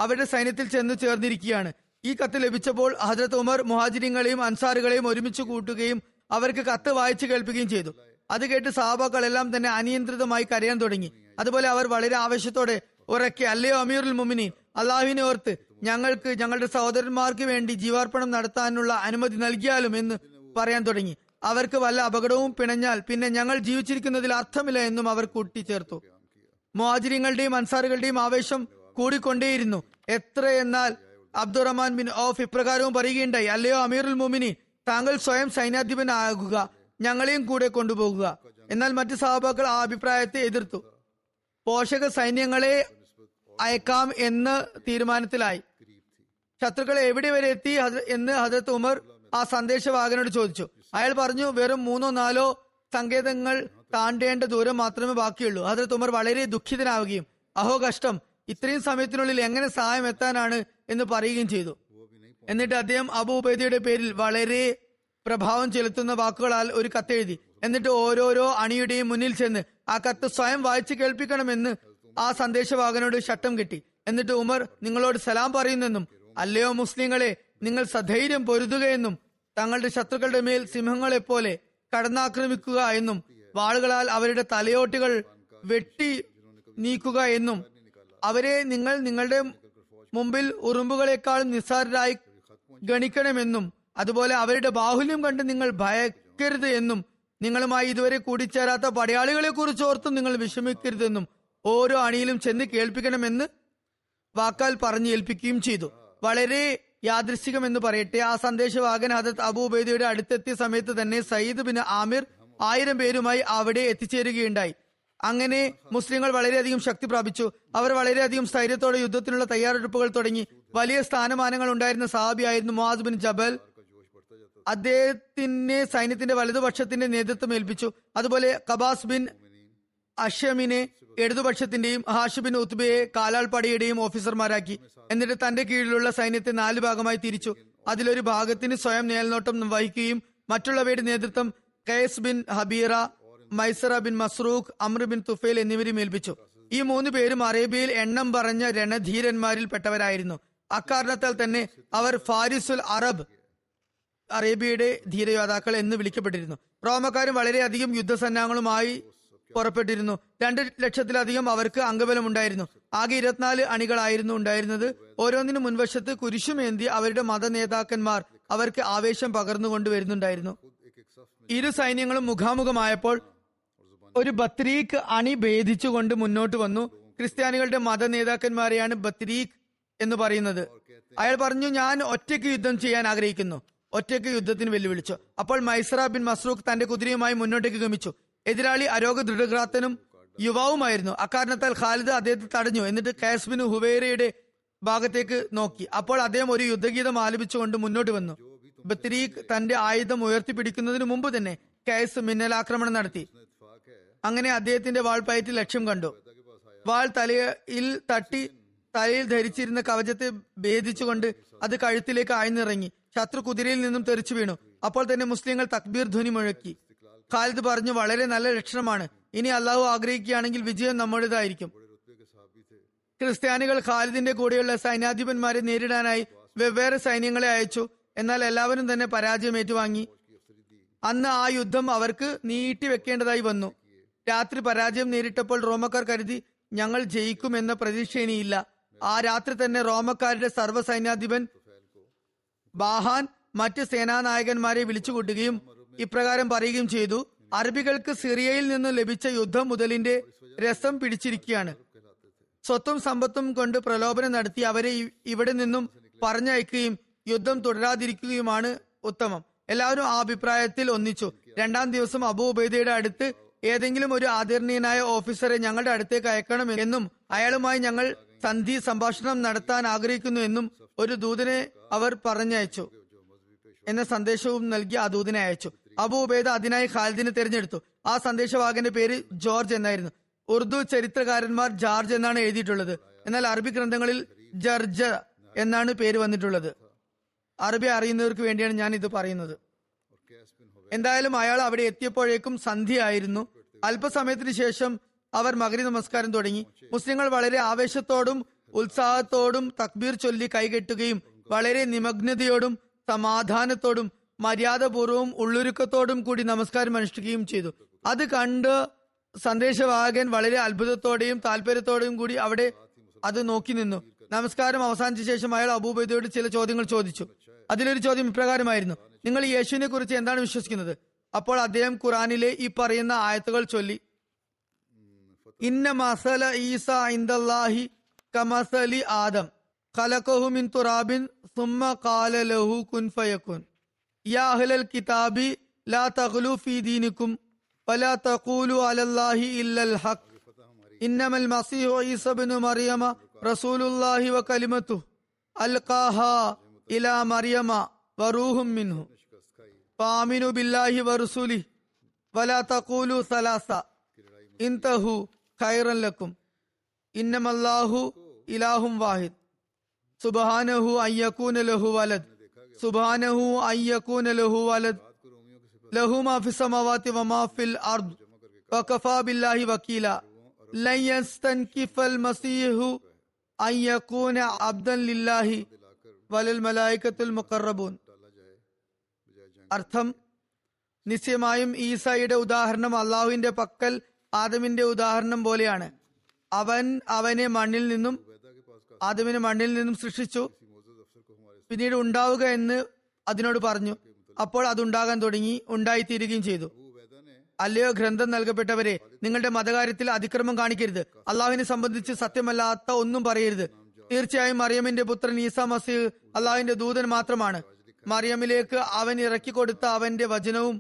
അവരുടെ സൈന്യത്തിൽ ചെന്ന് ചേർന്നിരിക്കുകയാണ്. ഈ കത്ത് ലഭിച്ചപ്പോൾ ഹസ്രത്ത് ഉമർ മുഹാജിരിങ്ങളെയും അൻസാറുകളെയും ഒരുമിച്ച് കൂട്ടുകയും അവർക്ക് കത്ത് വായിച്ചു കേൾപ്പിക്കുകയും ചെയ്തു. അത് കേട്ട് സഹാബാക്കളെല്ലാം തന്നെ അനിയന്ത്രിതമായി കരയാൻ തുടങ്ങി. അതുപോലെ അവർ വളരെ ആവേശത്തോടെ ഉറക്കെ: അല്ലയോ അമീറുൽ മുഅ്മിനീൻ, അള്ളാഹുവിനെ ഓർത്ത് ഞങ്ങൾക്ക് ഞങ്ങളുടെ സഹോദരന്മാർക്ക് വേണ്ടി ജീവാർപ്പണം നടത്താനുള്ള അനുമതി നൽകിയാലും എന്ന് പറയാൻ തുടങ്ങി. അവർക്ക് വല്ല അപകടവും പിണഞ്ഞാൽ പിന്നെ ഞങ്ങൾ ജീവിച്ചിരിക്കുന്നതിൽ അർത്ഥമില്ല എന്നും അവർ കൂട്ടിച്ചേർത്തു. മുഹാജിരിങ്ങളുടെയും അൻസാറുകളുടെയും ആവേശം കൂടിക്കൊണ്ടേയിരുന്നു. എത്രയെന്നാൽ അബ്ദുറഹ്മാൻ ബിൻ ഔഫ് ഇപ്രകാരവും പറയുകയുണ്ടായി: അല്ലയോ അമീറുൽ മുഅ്മിനീൻ, താങ്കൾ സ്വയം സൈന്യാധിപനാകുക, ഞങ്ങളെയും കൂടെ കൊണ്ടുപോകുക. എന്നാൽ മറ്റ് സഹാബാക്കൾ ആ അഭിപ്രായത്തെ എതിർത്തു. പോഷക സൈന്യങ്ങളെ അയക്കാം എന്ന തീരുമാനത്തിലായി. ശത്രുക്കൾ എവിടെ വരെ എത്തി എന്ന് ഹസ്രത്ത് ഉമർ ആ സന്ദേശവാഹകനോട് ചോദിച്ചു. അയാൾ പറഞ്ഞു: വെറും 3-4 സങ്കേതങ്ങൾ താണ്ടേണ്ട ദൂരം മാത്രമേ ബാക്കിയുള്ളൂ. ഹസ്രത്ത് ഉമർ വളരെ ദുഃഖിതനാവുകയും അഹോ കഷ്ടം, ഇത്രയും സമയത്തിനുള്ളിൽ എങ്ങനെ സഹായം എത്താനാണ് എന്ന് പറയുകയും ചെയ്തു. എന്നിട്ട് അദ്ദേഹം അബൂ ഉബൈദയുടെ പേരിൽ വളരെ പ്രഭാവം ചെലുത്തുന്ന വാക്കുകളാൽ ഒരു കത്തെഴുതി. എന്നിട്ട് ഓരോരോ അണിയുടെയും മുന്നിൽ ചെന്ന് ആ കത്ത് സ്വയം വായിച്ചു കേൾപ്പിക്കണമെന്ന് ആ സന്ദേശവാഹകനോട് ശട്ടം കെട്ടി. എന്നിട്ട് ഉമർ നിങ്ങളോട് സലാം പറയുന്നെന്നും അല്ലയോ മുസ്ലിങ്ങളെ നിങ്ങൾ സധൈര്യം പൊരുതുകയെന്നും തങ്ങളുടെ ശത്രുക്കളുടെ മേൽ സിംഹങ്ങളെപ്പോലെ കടന്നാക്രമിക്കുക എന്നും വാളുകളാൽ അവരുടെ തലയോട്ടുകൾ വെട്ടി നീക്കുക എന്നും അവരെ നിങ്ങൾ നിങ്ങളുടെ മുമ്പിൽ ഉറുമ്പുകളെക്കാളും നിസ്സാരരായി ഗണിക്കണമെന്നും അതുപോലെ അവരുടെ ബാഹുല്യം കണ്ട് നിങ്ങൾ ഭയക്കരുത് എന്നും നിങ്ങളുമായി ഇതുവരെ കൂടിച്ചേരാത്ത പടയാളികളെ കുറിച്ച് ഓർത്തും നിങ്ങൾ വിഷമിക്കരുതെന്നും ഓരോ അണിയിലും ചെന്ന് കേൾപ്പിക്കണമെന്ന് വാക്കാൽ പറഞ്ഞു ഏൽപ്പിക്കുകയും ചെയ്തു. വളരെ യാദൃശ്ചികം എന്ന് പറയട്ടെ, ആ സന്ദേശവാഹകൻ ഹദത്ത് അബൂ ഉബൈദയുടെ അടുത്തെത്തിയ സമയത്ത് തന്നെ സയ്യിദ് ബിൻ ആമിർ 1000 പേരുമായി അവിടെ എത്തിച്ചേരുകയുണ്ടായി. അങ്ങനെ മുസ്ലിങ്ങൾ വളരെയധികം ശക്തി പ്രാപിച്ചു. അവർ വളരെയധികം സ്ഥൈര്യത്തോടെ യുദ്ധത്തിനുള്ള തയ്യാറെടുപ്പുകൾ തുടങ്ങി. വലിയ സ്ഥാനമാനങ്ങൾ ഉണ്ടായിരുന്ന സഹാബിയായിരുന്നു മുആസ് ബിൻ ജബൽ. അദ്ദേഹത്തിന് സൈന്യത്തിന്റെ വലതുപക്ഷത്തിന്റെ നേതൃത്വം ഏൽപ്പിച്ചു. അതുപോലെ കബാസ് ബിൻ അശ്യമിനെ ഇടതുപക്ഷത്തിന്റെയും ഹാഷിബിൻ ഉത്ബയെ കാലാൾപ്പടയുടെയും ഓഫീസർമാരാക്കി. എന്നിട്ട് തന്റെ കീഴിലുള്ള സൈന്യത്തെ 4 ഭാഗമായി തിരിച്ചു. അതിലൊരു ഭാഗത്തിന് സ്വയം മേൽനോട്ടം വഹിക്കുകയും മറ്റുള്ളവയുടെ നേതൃത്വം Qais bin Hubaira, Maisara bin Masruq, Amr bin Tufail എന്നിവരും ഏൽപ്പിച്ചു. ഈ 3 പേരും അറേബ്യയിൽ എണ്ണം പറഞ്ഞ രണധീരന്മാരിൽ പെട്ടവരായിരുന്നു. അക്കാരണത്താൽ തന്നെ അവർ ഫാരിസുൽ അറബ്, അറേബ്യയുടെ ധീരയോദ്ധാക്കൾ എന്ന് വിളിക്കപ്പെട്ടിരുന്നു. റോമക്കാരും വളരെയധികം യുദ്ധസന്നാഹങ്ങളുമായി പുറപ്പെട്ടിരുന്നു. 200,000-ലധികം അവർക്ക് അംഗബലമുണ്ടായിരുന്നു. ആകെ 24 അണികളായിരുന്നു ഉണ്ടായിരുന്നത്. ഓരോന്നിനും മുൻവശത്ത് കുരിശുമേന്തി അവരുടെ മത നേതാക്കന്മാർ അവർക്ക് ആവേശം പകർന്നുകൊണ്ടുവരുന്നുണ്ടായിരുന്നു. ഇരു സൈന്യങ്ങളും മുഖാമുഖമായപ്പോൾ ഒരു ബത്രീഖ് അണി ഭേദിച്ചുകൊണ്ട് മുന്നോട്ട് വന്നു. ക്രിസ്ത്യാനികളുടെ മത നേതാക്കന്മാരെയാണ് ബത്രീഖ് എന്ന് പറയുന്നത്. അയാൾ പറഞ്ഞു, ഞാൻ ഒറ്റയ്ക്ക് യുദ്ധം ചെയ്യാൻ ആഗ്രഹിക്കുന്നു. ഒറ്റയ്ക്ക് യുദ്ധത്തിന് വെല്ലുവിളിച്ചു. അപ്പോൾ മൈസറ ബിൻ മസ്രൂഖ് തന്റെ കുതിരയുമായി മുന്നോട്ടേക്ക് ഗമിച്ചു. എതിരാളി അരോഗ ദൃഢഘാതനും യുവാവുമായിരുന്നു. അക്കാരണത്താൽ ഖാലിദ് അദ്ദേഹത്തെ തടഞ്ഞു. എന്നിട്ട് ഖൈസ് ബിൻ ഹുവൈറയുടെ ഭാഗത്തേക്ക് നോക്കി. അപ്പോൾ അദ്ദേഹം ഒരു യുദ്ധഗീതം ആലപിച്ചുകൊണ്ട് മുന്നോട്ട് വന്നു. ബത്രീഖ് തന്റെ ആയുധം ഉയർത്തിപ്പിടിക്കുന്നതിന് മുമ്പ് തന്നെ ഖൈസ് മിന്നലാക്രമണം നടത്തി. അങ്ങനെ അദ്ദേഹത്തിന്റെ വാൾപ്പയറ്റിൽ ലക്ഷ്യം കണ്ടു. വാൾ തലയിൽ തട്ടി തലയിൽ ധരിച്ചിരുന്ന കവചത്തെ ഭേദിച്ചുകൊണ്ട് അത് കഴുത്തിലേക്ക് ആഴ്ന്നിറങ്ങി. ശത്രു കുതിരയിൽ നിന്നും തെറിച്ചു വീണു. അപ്പോൾ തന്നെ മുസ്ലിങ്ങൾ തക്ബീർ ധ്വനി മുഴക്കി. ഖാലിദ് പറഞ്ഞു, വളരെ നല്ല ലക്ഷണമാണ്. ഇനി അള്ളാഹു ആഗ്രഹിക്കുകയാണെങ്കിൽ വിജയം നമ്മുടേതായിരിക്കും. ക്രിസ്ത്യാനികൾ ഖാലിദിന്റെ കൂടെയുള്ള സൈന്യാധിപന്മാരെ നേരിടാനായി വെവ്വേറെ സൈന്യങ്ങളെ അയച്ചു. എന്നാൽ എല്ലാവരും തന്നെ പരാജയം ഏറ്റുവാങ്ങി. അന്ന് ആ യുദ്ധം അവർക്ക് നീട്ടിവെക്കേണ്ടതായി വന്നു. രാത്രി പരാജയം നേരിട്ടപ്പോൾ റോമക്കാർ കരുതി ഞങ്ങൾ ജയിക്കുമെന്ന പ്രതീക്ഷ ഇനിയില്ല. ആ രാത്രി തന്നെ റോമക്കാരുടെ സർവ്വസൈന്യാധിപൻ ബാഹാൻ മറ്റ് സേനാനായകന്മാരെ വിളിച്ചുകൂട്ടുകയും ഇപ്രകാരം പറയുകയും ചെയ്തു: അറബികൾക്ക് സിറിയയിൽ നിന്നും ലഭിച്ച യുദ്ധം മുതലിന്റെ രസം പിടിച്ചിരിക്കുകയാണ്. സ്വത്തും സമ്പത്തും കൊണ്ട് പ്രലോഭനം നടത്തി അവരെ ഇവിടെ നിന്നും പറഞ്ഞയക്കുകയും യുദ്ധം തുടരാതിരിക്കുകയുമാണ് ഉത്തമം. എല്ലാവരും ആ അഭിപ്രായത്തിൽ ഒന്നിച്ചു. രണ്ടാം ദിവസം അബൂ ഉബൈദയുടെ അടുത്ത് ഏതെങ്കിലും ഒരു ആദരണീയനായ ഓഫീസറെ ഞങ്ങളുടെ അടുത്തേക്ക് അയക്കണം എന്നും അയാളുമായി ഞങ്ങൾ സന്ധി സംഭാഷണം നടത്താൻ ആഗ്രഹിക്കുന്നു എന്നും ഒരു ദൂതനെ അവർ പറഞ്ഞയച്ചു എന്ന സന്ദേശവും നൽകി ആ ദൂതനെ അയച്ചു. അബൂ ഉബൈദ അതിനായി ഖാലിദിനെ തിരഞ്ഞെടുത്തു. ആ സന്ദേശവാഹകന്റെ പേര് ജോർജ് എന്നായിരുന്നു. ഉറുദു ചരിത്രകാരന്മാർ ജാർജ് എന്നാണ് എഴുതിയിട്ടുള്ളത്. എന്നാൽ അറബി ഗ്രന്ഥങ്ങളിൽ ജർജ എന്നാണ് പേര് വന്നിട്ടുള്ളത്. അറബി അറിയുന്നവർക്ക് വേണ്ടിയാണ് ഞാൻ ഇത് പറയുന്നത്. എന്തായാലും അയാൾ അവിടെ എത്തിയപ്പോഴേക്കും സന്ധ്യയായിരുന്നു. അല്പസമയത്തിന് ശേഷം അവർ മഗ്‌രിബ് നമസ്കാരം തുടങ്ങി. മുസ്ലിങ്ങൾ വളരെ ആവേശത്തോടും ഉത്സാഹത്തോടും തക്ബീർ ചൊല്ലി കൈകെട്ടുകയും വളരെ നിമഗ്നതയോടും സമാധാനത്തോടും മര്യാദപൂർവ്വം ഉള്ളൊരുക്കത്തോടും കൂടി നമസ്കാരം അനുഷ്ഠിക്കുകയും ചെയ്തു. അത് കണ്ട് സന്ദേശവാഹകൻ വളരെ അത്ഭുതത്തോടെയും താല്പര്യത്തോടെയും കൂടി അവിടെ അത് നോക്കി നിന്നു. നമസ്കാരം അവസാനിച്ച ശേഷം അയാൾ അബൂ ഉബൈദയോട് ചില ചോദ്യങ്ങൾ ചോദിച്ചു. അതിലൊരു ചോദ്യം ഇപ്രകാരമായിരുന്നു: നിങ്ങൾ യേശുവിനെ കുറിച്ച് എന്താണ് വിശ്വസിക്കുന്നത്? അപ്പോൾ അദ്ദേഹം ഖുറാനിലെ ഈ പറയുന്ന ആയത്തുകൾ ചൊല്ലി: ഇന്ന മസല ഈസ ഇൻദല്ലാഹി കമസലി ആദം ഖലഖഹു മിൻ തുറാബിൻ സുമ്മ ഖാല ലഹു കുൻ ഫയകുൻ യാ അഹ്ലൽ കിതാബി ലാ തഗ്ലു ഫീ ദീനികും വലാ തഖൂലു അലല്ലാഹി ഇല്ലൽ ഹഖ് ഇന്നമൽ മസീഹു ഈസ ഇബ്നു മറിയമ റസൂലുല്ലാഹി വ കലിമതുഹു അൽഖാഹാ ഇലാ മറിയമ വറൂഹും മിൻഹു ഫആമിനു ബില്ലാഹി വറസൂലിഹി വലാ തഖൂലു സലാസ ഇൻതഹു ഖൈറൻ ലക്കും ഇന്നമല്ലാഹു ഇലാഹും വാഹിദ് സുബ്ഹാനഹു അയ്യകൂന ലഹു വലദ് സുബ്ഹാനഹു അയ്യകൂന ലഹു വലദ് ലഹു മാ ഫിസ് സമവാതി വ മാ ഫിൽ അർദ് വകഫാ ബില്ലാഹി വകീല ലൻ യസ്തൻകിഫൽ മസീഹു അയ്യകൂന അബ്ദൻ ലില്ലാഹി വലൽ മലായികത്തുൽ മുഖറബൂൻ. അർത്ഥം: നിശ്ചയമായും ഈസായുടെ ഉദാഹരണം അള്ളാഹുവിന്റെ പക്കൽ ആദമിന്റെ ഉദാഹരണം പോലെയാണ്. ആദമിനെ മണ്ണിൽ നിന്നും സൃഷ്ടിച്ചു, പിന്നീട് ഉണ്ടാവുക എന്ന് അതിനോട് പറഞ്ഞു. അപ്പോൾ അതുണ്ടാകാൻ തുടങ്ങി, ഉണ്ടായിത്തീരുകയും ചെയ്തു. അല്ലയോ ഗ്രന്ഥം നൽകപ്പെട്ടവരെ, നിങ്ങളുടെ മതകാര്യത്തിൽ അതിക്രമം കാണിക്കരുത്. അള്ളാഹുവിനെ സംബന്ധിച്ച് സത്യമല്ലാത്ത ഒന്നും പറയരുത്. തീർച്ചയായും മറിയമിന്റെ പുത്രൻ ഈസാ മസീഹ് അള്ളാഹുവിന്റെ ദൂതൻ മാത്രമാണ്. മറിയമിലേക്ക് അവൻ ഇറക്കിക്കൊടുത്ത അവന്റെ വചനവും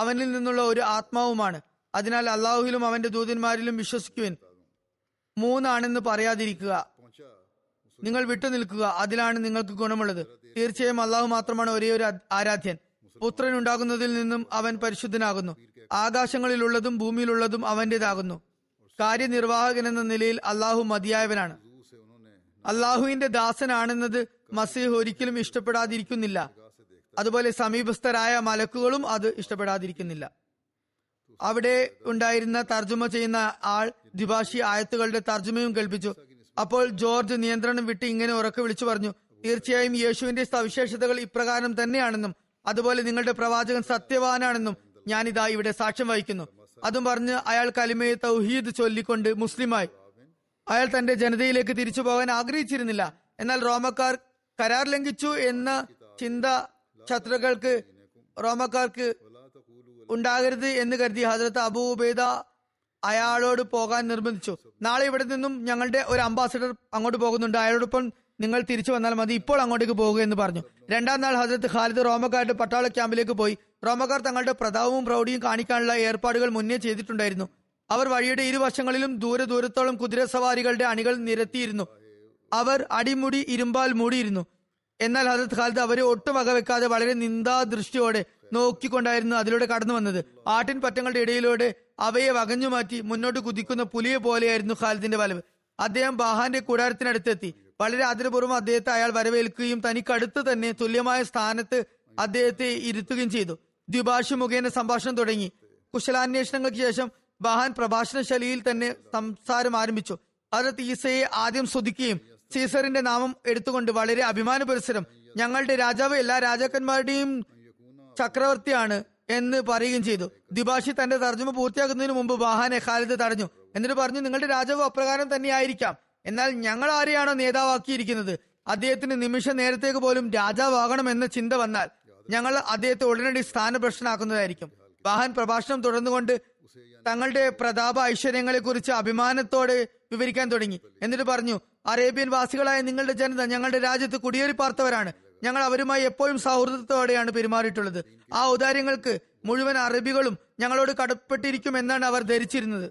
അവനിൽ നിന്നുള്ള ഒരു ആത്മാവുമാണ്. അതിനാൽ അള്ളാഹുവിലും അവന്റെ ദൂതന്മാരിലും വിശ്വസിക്കുവിൻ. മൂന്നാണെന്ന് പറയാതിരിക്കുക, നിങ്ങൾ വിട്ടുനിൽക്കുക. അതിലാണ് നിങ്ങൾക്ക് ഗുണമുള്ളത്. തീർച്ചയായും അള്ളാഹു മാത്രമാണ് ഒരേ ഒരു ആരാധ്യൻ. പുത്രൻ ഉണ്ടാകുന്നതിൽ നിന്നും അവൻ പരിശുദ്ധനാകുന്നു. ആകാശങ്ങളിലുള്ളതും ഭൂമിയിലുള്ളതും അവന്റേതാകുന്നു. കാര്യനിർവാഹകൻ എന്ന നിലയിൽ അള്ളാഹു മതിയായവനാണ്. അള്ളാഹുവിന്റെ ദാസനാണെന്നത് മസീഹ് ഒരിക്കലും ഇഷ്ടപ്പെടാതിരിക്കുന്നില്ല. അതുപോലെ സമീപസ്ഥരായ മലക്കുകളും അത് ഇഷ്ടപ്പെടാതിരിക്കുന്നില്ല. അവിടെ ഉണ്ടായിരുന്ന തർജുമ ചെയ്യുന്ന ആൾ ദ്വിഭാഷി ആയത്തുകളുടെ തർജുമയും കേൾപ്പിച്ചു. അപ്പോൾ ജോർജ് നിയന്ത്രണം വിട്ട് ഇങ്ങനെ ഉറക്കെ വിളിച്ചു പറഞ്ഞു: തീർച്ചയായും യേശുവിന്റെ സവിശേഷതകൾ ഇപ്രകാരം തന്നെയാണെന്നും അതുപോലെ നിങ്ങളുടെ പ്രവാചകൻ സത്യവാനാണെന്നും ഞാനിതാ ഇവിടെ സാക്ഷ്യം വഹിക്കുന്നു. അതും പറഞ്ഞ് അയാൾ കലിമയെ തൗഹീദ് ചൊല്ലിക്കൊണ്ട് മുസ്ലിമായി. അയാൾ തന്റെ ജനതയിലേക്ക് തിരിച്ചു പോകാൻ ആഗ്രഹിച്ചിരുന്നില്ല. എന്നാൽ റോമക്കാർ കരാർ ലംഘിച്ചു എന്ന ചിന്ത ശത്രുക്കൾക്ക് റോമക്കാർക്ക് ഉണ്ടാകരുത് എന്ന് കരുതി ഹസ്രത്ത് അബൂ ഉബൈദ അയാളോട് പോകാൻ നിർബന്ധിച്ചു. നാളെ ഇവിടെ നിന്നും ഞങ്ങളുടെ ഒരു അംബാസഡർ അങ്ങോട്ട് പോകുന്നുണ്ട്, അയാളോടൊപ്പം നിങ്ങൾ തിരിച്ചു വന്നാൽ മതി, ഇപ്പോൾ അങ്ങോട്ടേക്ക് പോകുക എന്ന് പറഞ്ഞു. രണ്ടാം നാൾ ഹസ്രത്ത് ഖാലിദ് റോമക്കാരുടെ പട്ടാള ക്യാമ്പിലേക്ക് പോയി. റോമക്കാർ തങ്ങളുടെ പ്രതാപവും പ്രൗഢിയും കാണിക്കാനുള്ള ഏർപ്പാടുകൾ മുന്നേ ചെയ്തിട്ടുണ്ടായിരുന്നു. അവർ വഴിയുടെ ഇരുവശങ്ങളിലും ദൂരെ ദൂരത്തോളം കുതിരസവാരികളുടെ അണികൾ നിരത്തിയിരുന്നു. അവർ അടിമുടി ഇരുമ്പാൽ മൂടിയിരുന്നു. എന്നാൽ ഹസ്രത്ത് ഖാലിദ് അവരെ ഒട്ടും വകവെക്കാതെ വളരെ നിന്ദാദൃഷ്ടിയോടെ നോക്കിക്കൊണ്ടായിരുന്നു അതിലൂടെ കടന്നു വന്നത്. ആട്ടിൻ പറ്റങ്ങളുടെ ഇടയിലൂടെ അവയെ വകഞ്ഞു മാറ്റി മുന്നോട്ട് കുതിക്കുന്ന പുലിയെ പോലെയായിരുന്നു ഖാലിദിന്റെ വലവ്. അദ്ദേഹം ബാഹാന്റെ കൂടാരത്തിനടുത്തെത്തി. വളരെ ആദരപൂർവ്വം അദ്ദേഹത്തെ അയാൾ വരവേൽക്കുകയും തനിക്കടുത്ത് തന്നെ തുല്യമായ സ്ഥാനത്ത് അദ്ദേഹത്തെ ഇരുത്തുകയും ചെയ്തു. ദ്വിഭാഷ മുഖേന സംഭാഷണം തുടങ്ങി. കുശലാന്വേഷണങ്ങൾക്ക് ശേഷം ബഹാൻ പ്രഭാഷണശൈലിയിൽ തന്നെ സംസാരം ആരംഭിച്ചു. ഹസ്രത്ത് ഈസയെ ആദ്യം സ്തുതിക്കുകയും സീസറിന്റെ നാമം എടുത്തുകൊണ്ട് വളരെ അഭിമാന പുരസ്സരം ഞങ്ങളുടെ രാജാവ് എല്ലാ രാജാക്കന്മാരുടെയും ചക്രവർത്തിയാണ് എന്ന് പറയുകയും ചെയ്തു. ദ്വിഭാഷി തന്റെ തർജ്ജമ പൂർത്തിയാക്കുന്നതിന് മുമ്പ് ബഹാനെ ഖാലിദ് തടഞ്ഞു. എന്നിട്ട് പറഞ്ഞു, നിങ്ങളുടെ രാജാവ് അപ്രകാരം തന്നെയായിരിക്കാം, എന്നാൽ ഞങ്ങൾ ആരെയാണോ നേതാവാക്കിയിരിക്കുന്നത് അദ്ദേഹത്തിന് നിമിഷ നേരത്തേക്ക് പോലും രാജാവാകണം എന്ന ചിന്ത വന്നാൽ ഞങ്ങൾ അദ്ദേഹത്തെ ഉടനടി സ്ഥാനഭ്രഷ്ടനാക്കുന്നതായിരിക്കും. ബഹാൻ പ്രഭാഷണം തുടർന്നുകൊണ്ട് തങ്ങളുടെ പ്രതാപ ഐശ്വര്യങ്ങളെ കുറിച്ച് അഭിമാനത്തോടെ വിവരിക്കാൻ തുടങ്ങി. എന്നിട്ട് പറഞ്ഞു, അറേബ്യൻ വാസികളായ നിങ്ങളുടെ ജനത ഞങ്ങളുടെ രാജ്യത്ത് കുടിയേറി പാർത്തവരാണ്. ഞങ്ങൾ അവരുമായി എപ്പോഴും സൗഹൃദത്തോടെയാണ് പെരുമാറിയിട്ടുള്ളത്. ആ ഔദാര്യങ്ങൾക്ക് മുഴുവൻ അറബികളും ഞങ്ങളോട് കടപ്പെട്ടിരിക്കും എന്നാണ് അവർ ധരിച്ചിരുന്നത്.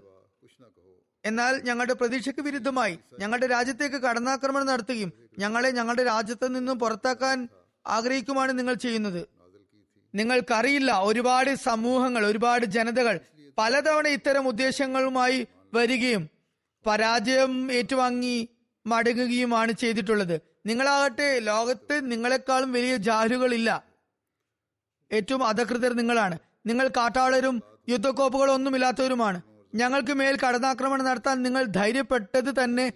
എന്നാൽ ഞങ്ങളുടെ പ്രതീക്ഷയ്ക്ക് വിരുദ്ധമായി ഞങ്ങളുടെ രാജ്യത്തേക്ക് കടന്നാക്രമണം നടത്തുകയും ഞങ്ങളെ ഞങ്ങളുടെ രാജ്യത്ത് നിന്നും പുറത്താക്കാൻ ആഗ്രഹിക്കുമാണ് നിങ്ങൾ ചെയ്യുന്നത്. നിങ്ങൾക്കറിയില്ല, ഒരുപാട് സമൂഹങ്ങൾ, ഒരുപാട് ജനതകൾ പലതവണ ഇത്തരം ഉദ്ദേശങ്ങളുമായി വരികയും പരാജയം ഏറ്റുവാങ്ങി മടങ്ങുകയുമാണ് ചെയ്തിട്ടുള്ളത്. നിങ്ങളാകട്ടെ, ലോകത്ത് നിങ്ങളെക്കാളും വലിയ ജാഹലുകളില്ല, ഏറ്റവും അധകൃതർ നിങ്ങളാണ്. നിങ്ങൾ കാട്ടാളരും യുദ്ധക്കോപ്പുകളൊന്നുമില്ലാത്തവരുമാണ്. ഞങ്ങൾക്ക് മേൽ കടന്നാക്രമണം നടത്താൻ നിങ്ങൾ ധൈര്യപ്പെട്ടത് തന്നെ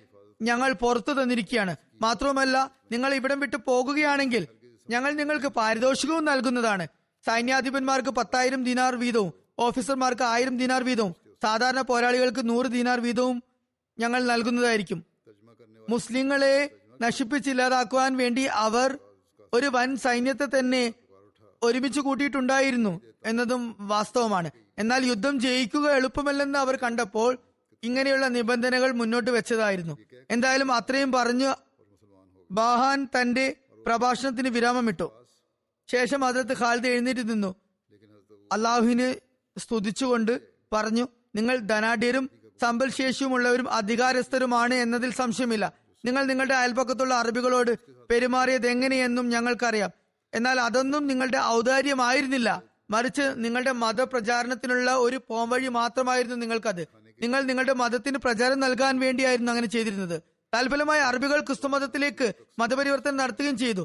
ഞങ്ങൾ പുറത്തു തന്നിരിക്കുകയാണ്. മാത്രവുമല്ല, നിങ്ങൾ ഇവിടം വിട്ടു പോകുകയാണെങ്കിൽ ഞങ്ങൾ നിങ്ങൾക്ക് പാരിതോഷികവും നൽകുന്നതാണ്. സൈന്യാധിപന്മാർക്ക് 10,000 ദിനാർ വീതവും ഓഫീസർമാർക്ക് 1,000 ദിനാർ വീതവും സാധാരണ പോരാളികൾക്ക് 100 ദിനാർ വീതവും ഞങ്ങൾ നൽകുന്നതായിരിക്കും. മുസ്ലിങ്ങളെ നശിപ്പിച്ചില്ലാതാക്കുവാൻ വേണ്ടി അവർ ഒരു വൻ സൈന്യത്തെ തന്നെ ഒരുമിച്ച് കൂട്ടിയിട്ടുണ്ടായിരുന്നു എന്നതും വാസ്തവമാണ്. എന്നാൽ യുദ്ധം ജയിക്കുക എളുപ്പമല്ലെന്ന് അവർ കണ്ടപ്പോൾ ഇങ്ങനെയുള്ള നിബന്ധനകൾ മുന്നോട്ട് വെച്ചതായിരുന്നു. എന്തായാലും അത്രയും പറഞ്ഞു ബഹാൻ തന്റെ പ്രഭാഷണത്തിന് വിരാമമിട്ടു. ശേഷം ഹസ്രത്ത് ഖാലിദ് എഴുന്നേറ്റ് നിന്നു, അള്ളാഹുവിനെ സ്തുതിച്ചുകൊണ്ട് പറഞ്ഞു, നിങ്ങൾ ധനാഢ്യരും സമ്പൽശേഷിയുമുള്ളവരും അധികാരസ്ഥരുമാണ് എന്നതിൽ സംശയമില്ല. നിങ്ങൾ നിങ്ങളുടെ അയൽപക്കത്തുള്ള അറബികളോട് പെരുമാറിയത് എങ്ങനെയെന്നും ഞങ്ങൾക്കറിയാം. എന്നാൽ അതൊന്നും നിങ്ങളുടെ ഔദാര്യമായിരുന്നില്ല, മറിച്ച് നിങ്ങളുടെ മതപ്രചാരണത്തിനുള്ള ഒരു പോംവഴി മാത്രമായിരുന്നു നിങ്ങൾക്കത്. നിങ്ങൾ നിങ്ങളുടെ മതത്തിന് പ്രചാരം നൽകാൻ വേണ്ടിയായിരുന്നു അങ്ങനെ ചെയ്തിരുന്നത്. തൽഫലമായി അറബികൾ ക്രിസ്തുമതത്തിലേക്ക് മതപരിവർത്തനം നടത്തുകയും ചെയ്തു.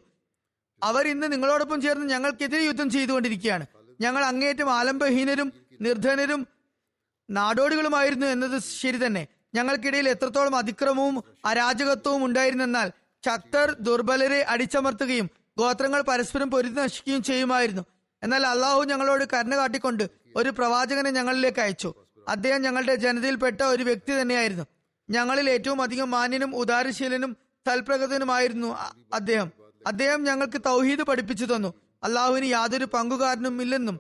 അവർ ഇന്ന് നിങ്ങളോടൊപ്പം ചേർന്ന് ഞങ്ങൾക്കെതിരെ യുദ്ധം ചെയ്തുകൊണ്ടിരിക്കുകയാണ്. ഞങ്ങൾ അങ്ങേയറ്റം ആലംബഹീനരും നിർധനരും നാടോടികളുമായിരുന്നു എന്നത് ശരി തന്നെ. ഞങ്ങൾക്കിടയിൽ എത്രത്തോളം അതിക്രമവും അരാജകത്വവും ഉണ്ടായിരുന്നെന്നാൽ ശക്തർ ദുർബലരെ അടിച്ചമർത്തുകയും ഗോത്രങ്ങൾ പരസ്പരം പൊരുതി നശിക്കുകയും ചെയ്യുമായിരുന്നു. എന്നാൽ അള്ളാഹു ഞങ്ങളോട് കരുണ കാട്ടിക്കൊണ്ട് ഒരു പ്രവാചകനെ ഞങ്ങളിലേക്ക് അയച്ചു. അദ്ദേഹം ഞങ്ങളുടെ ജനതയിൽപ്പെട്ട ഒരു വ്യക്തി തന്നെയായിരുന്നു. ഞങ്ങളിൽ ഏറ്റവും അധികം മാന്യനും ഉദാരശീലനും സൽപ്രകൃതനുമായിരുന്നു അദ്ദേഹം. അദ്ദേഹം ഞങ്ങൾക്ക് തൗഹീദ് പഠിപ്പിച്ചു തന്നു. അള്ളാഹുവിന് യാതൊരു പങ്കുകാരനും ഇല്ലെന്നും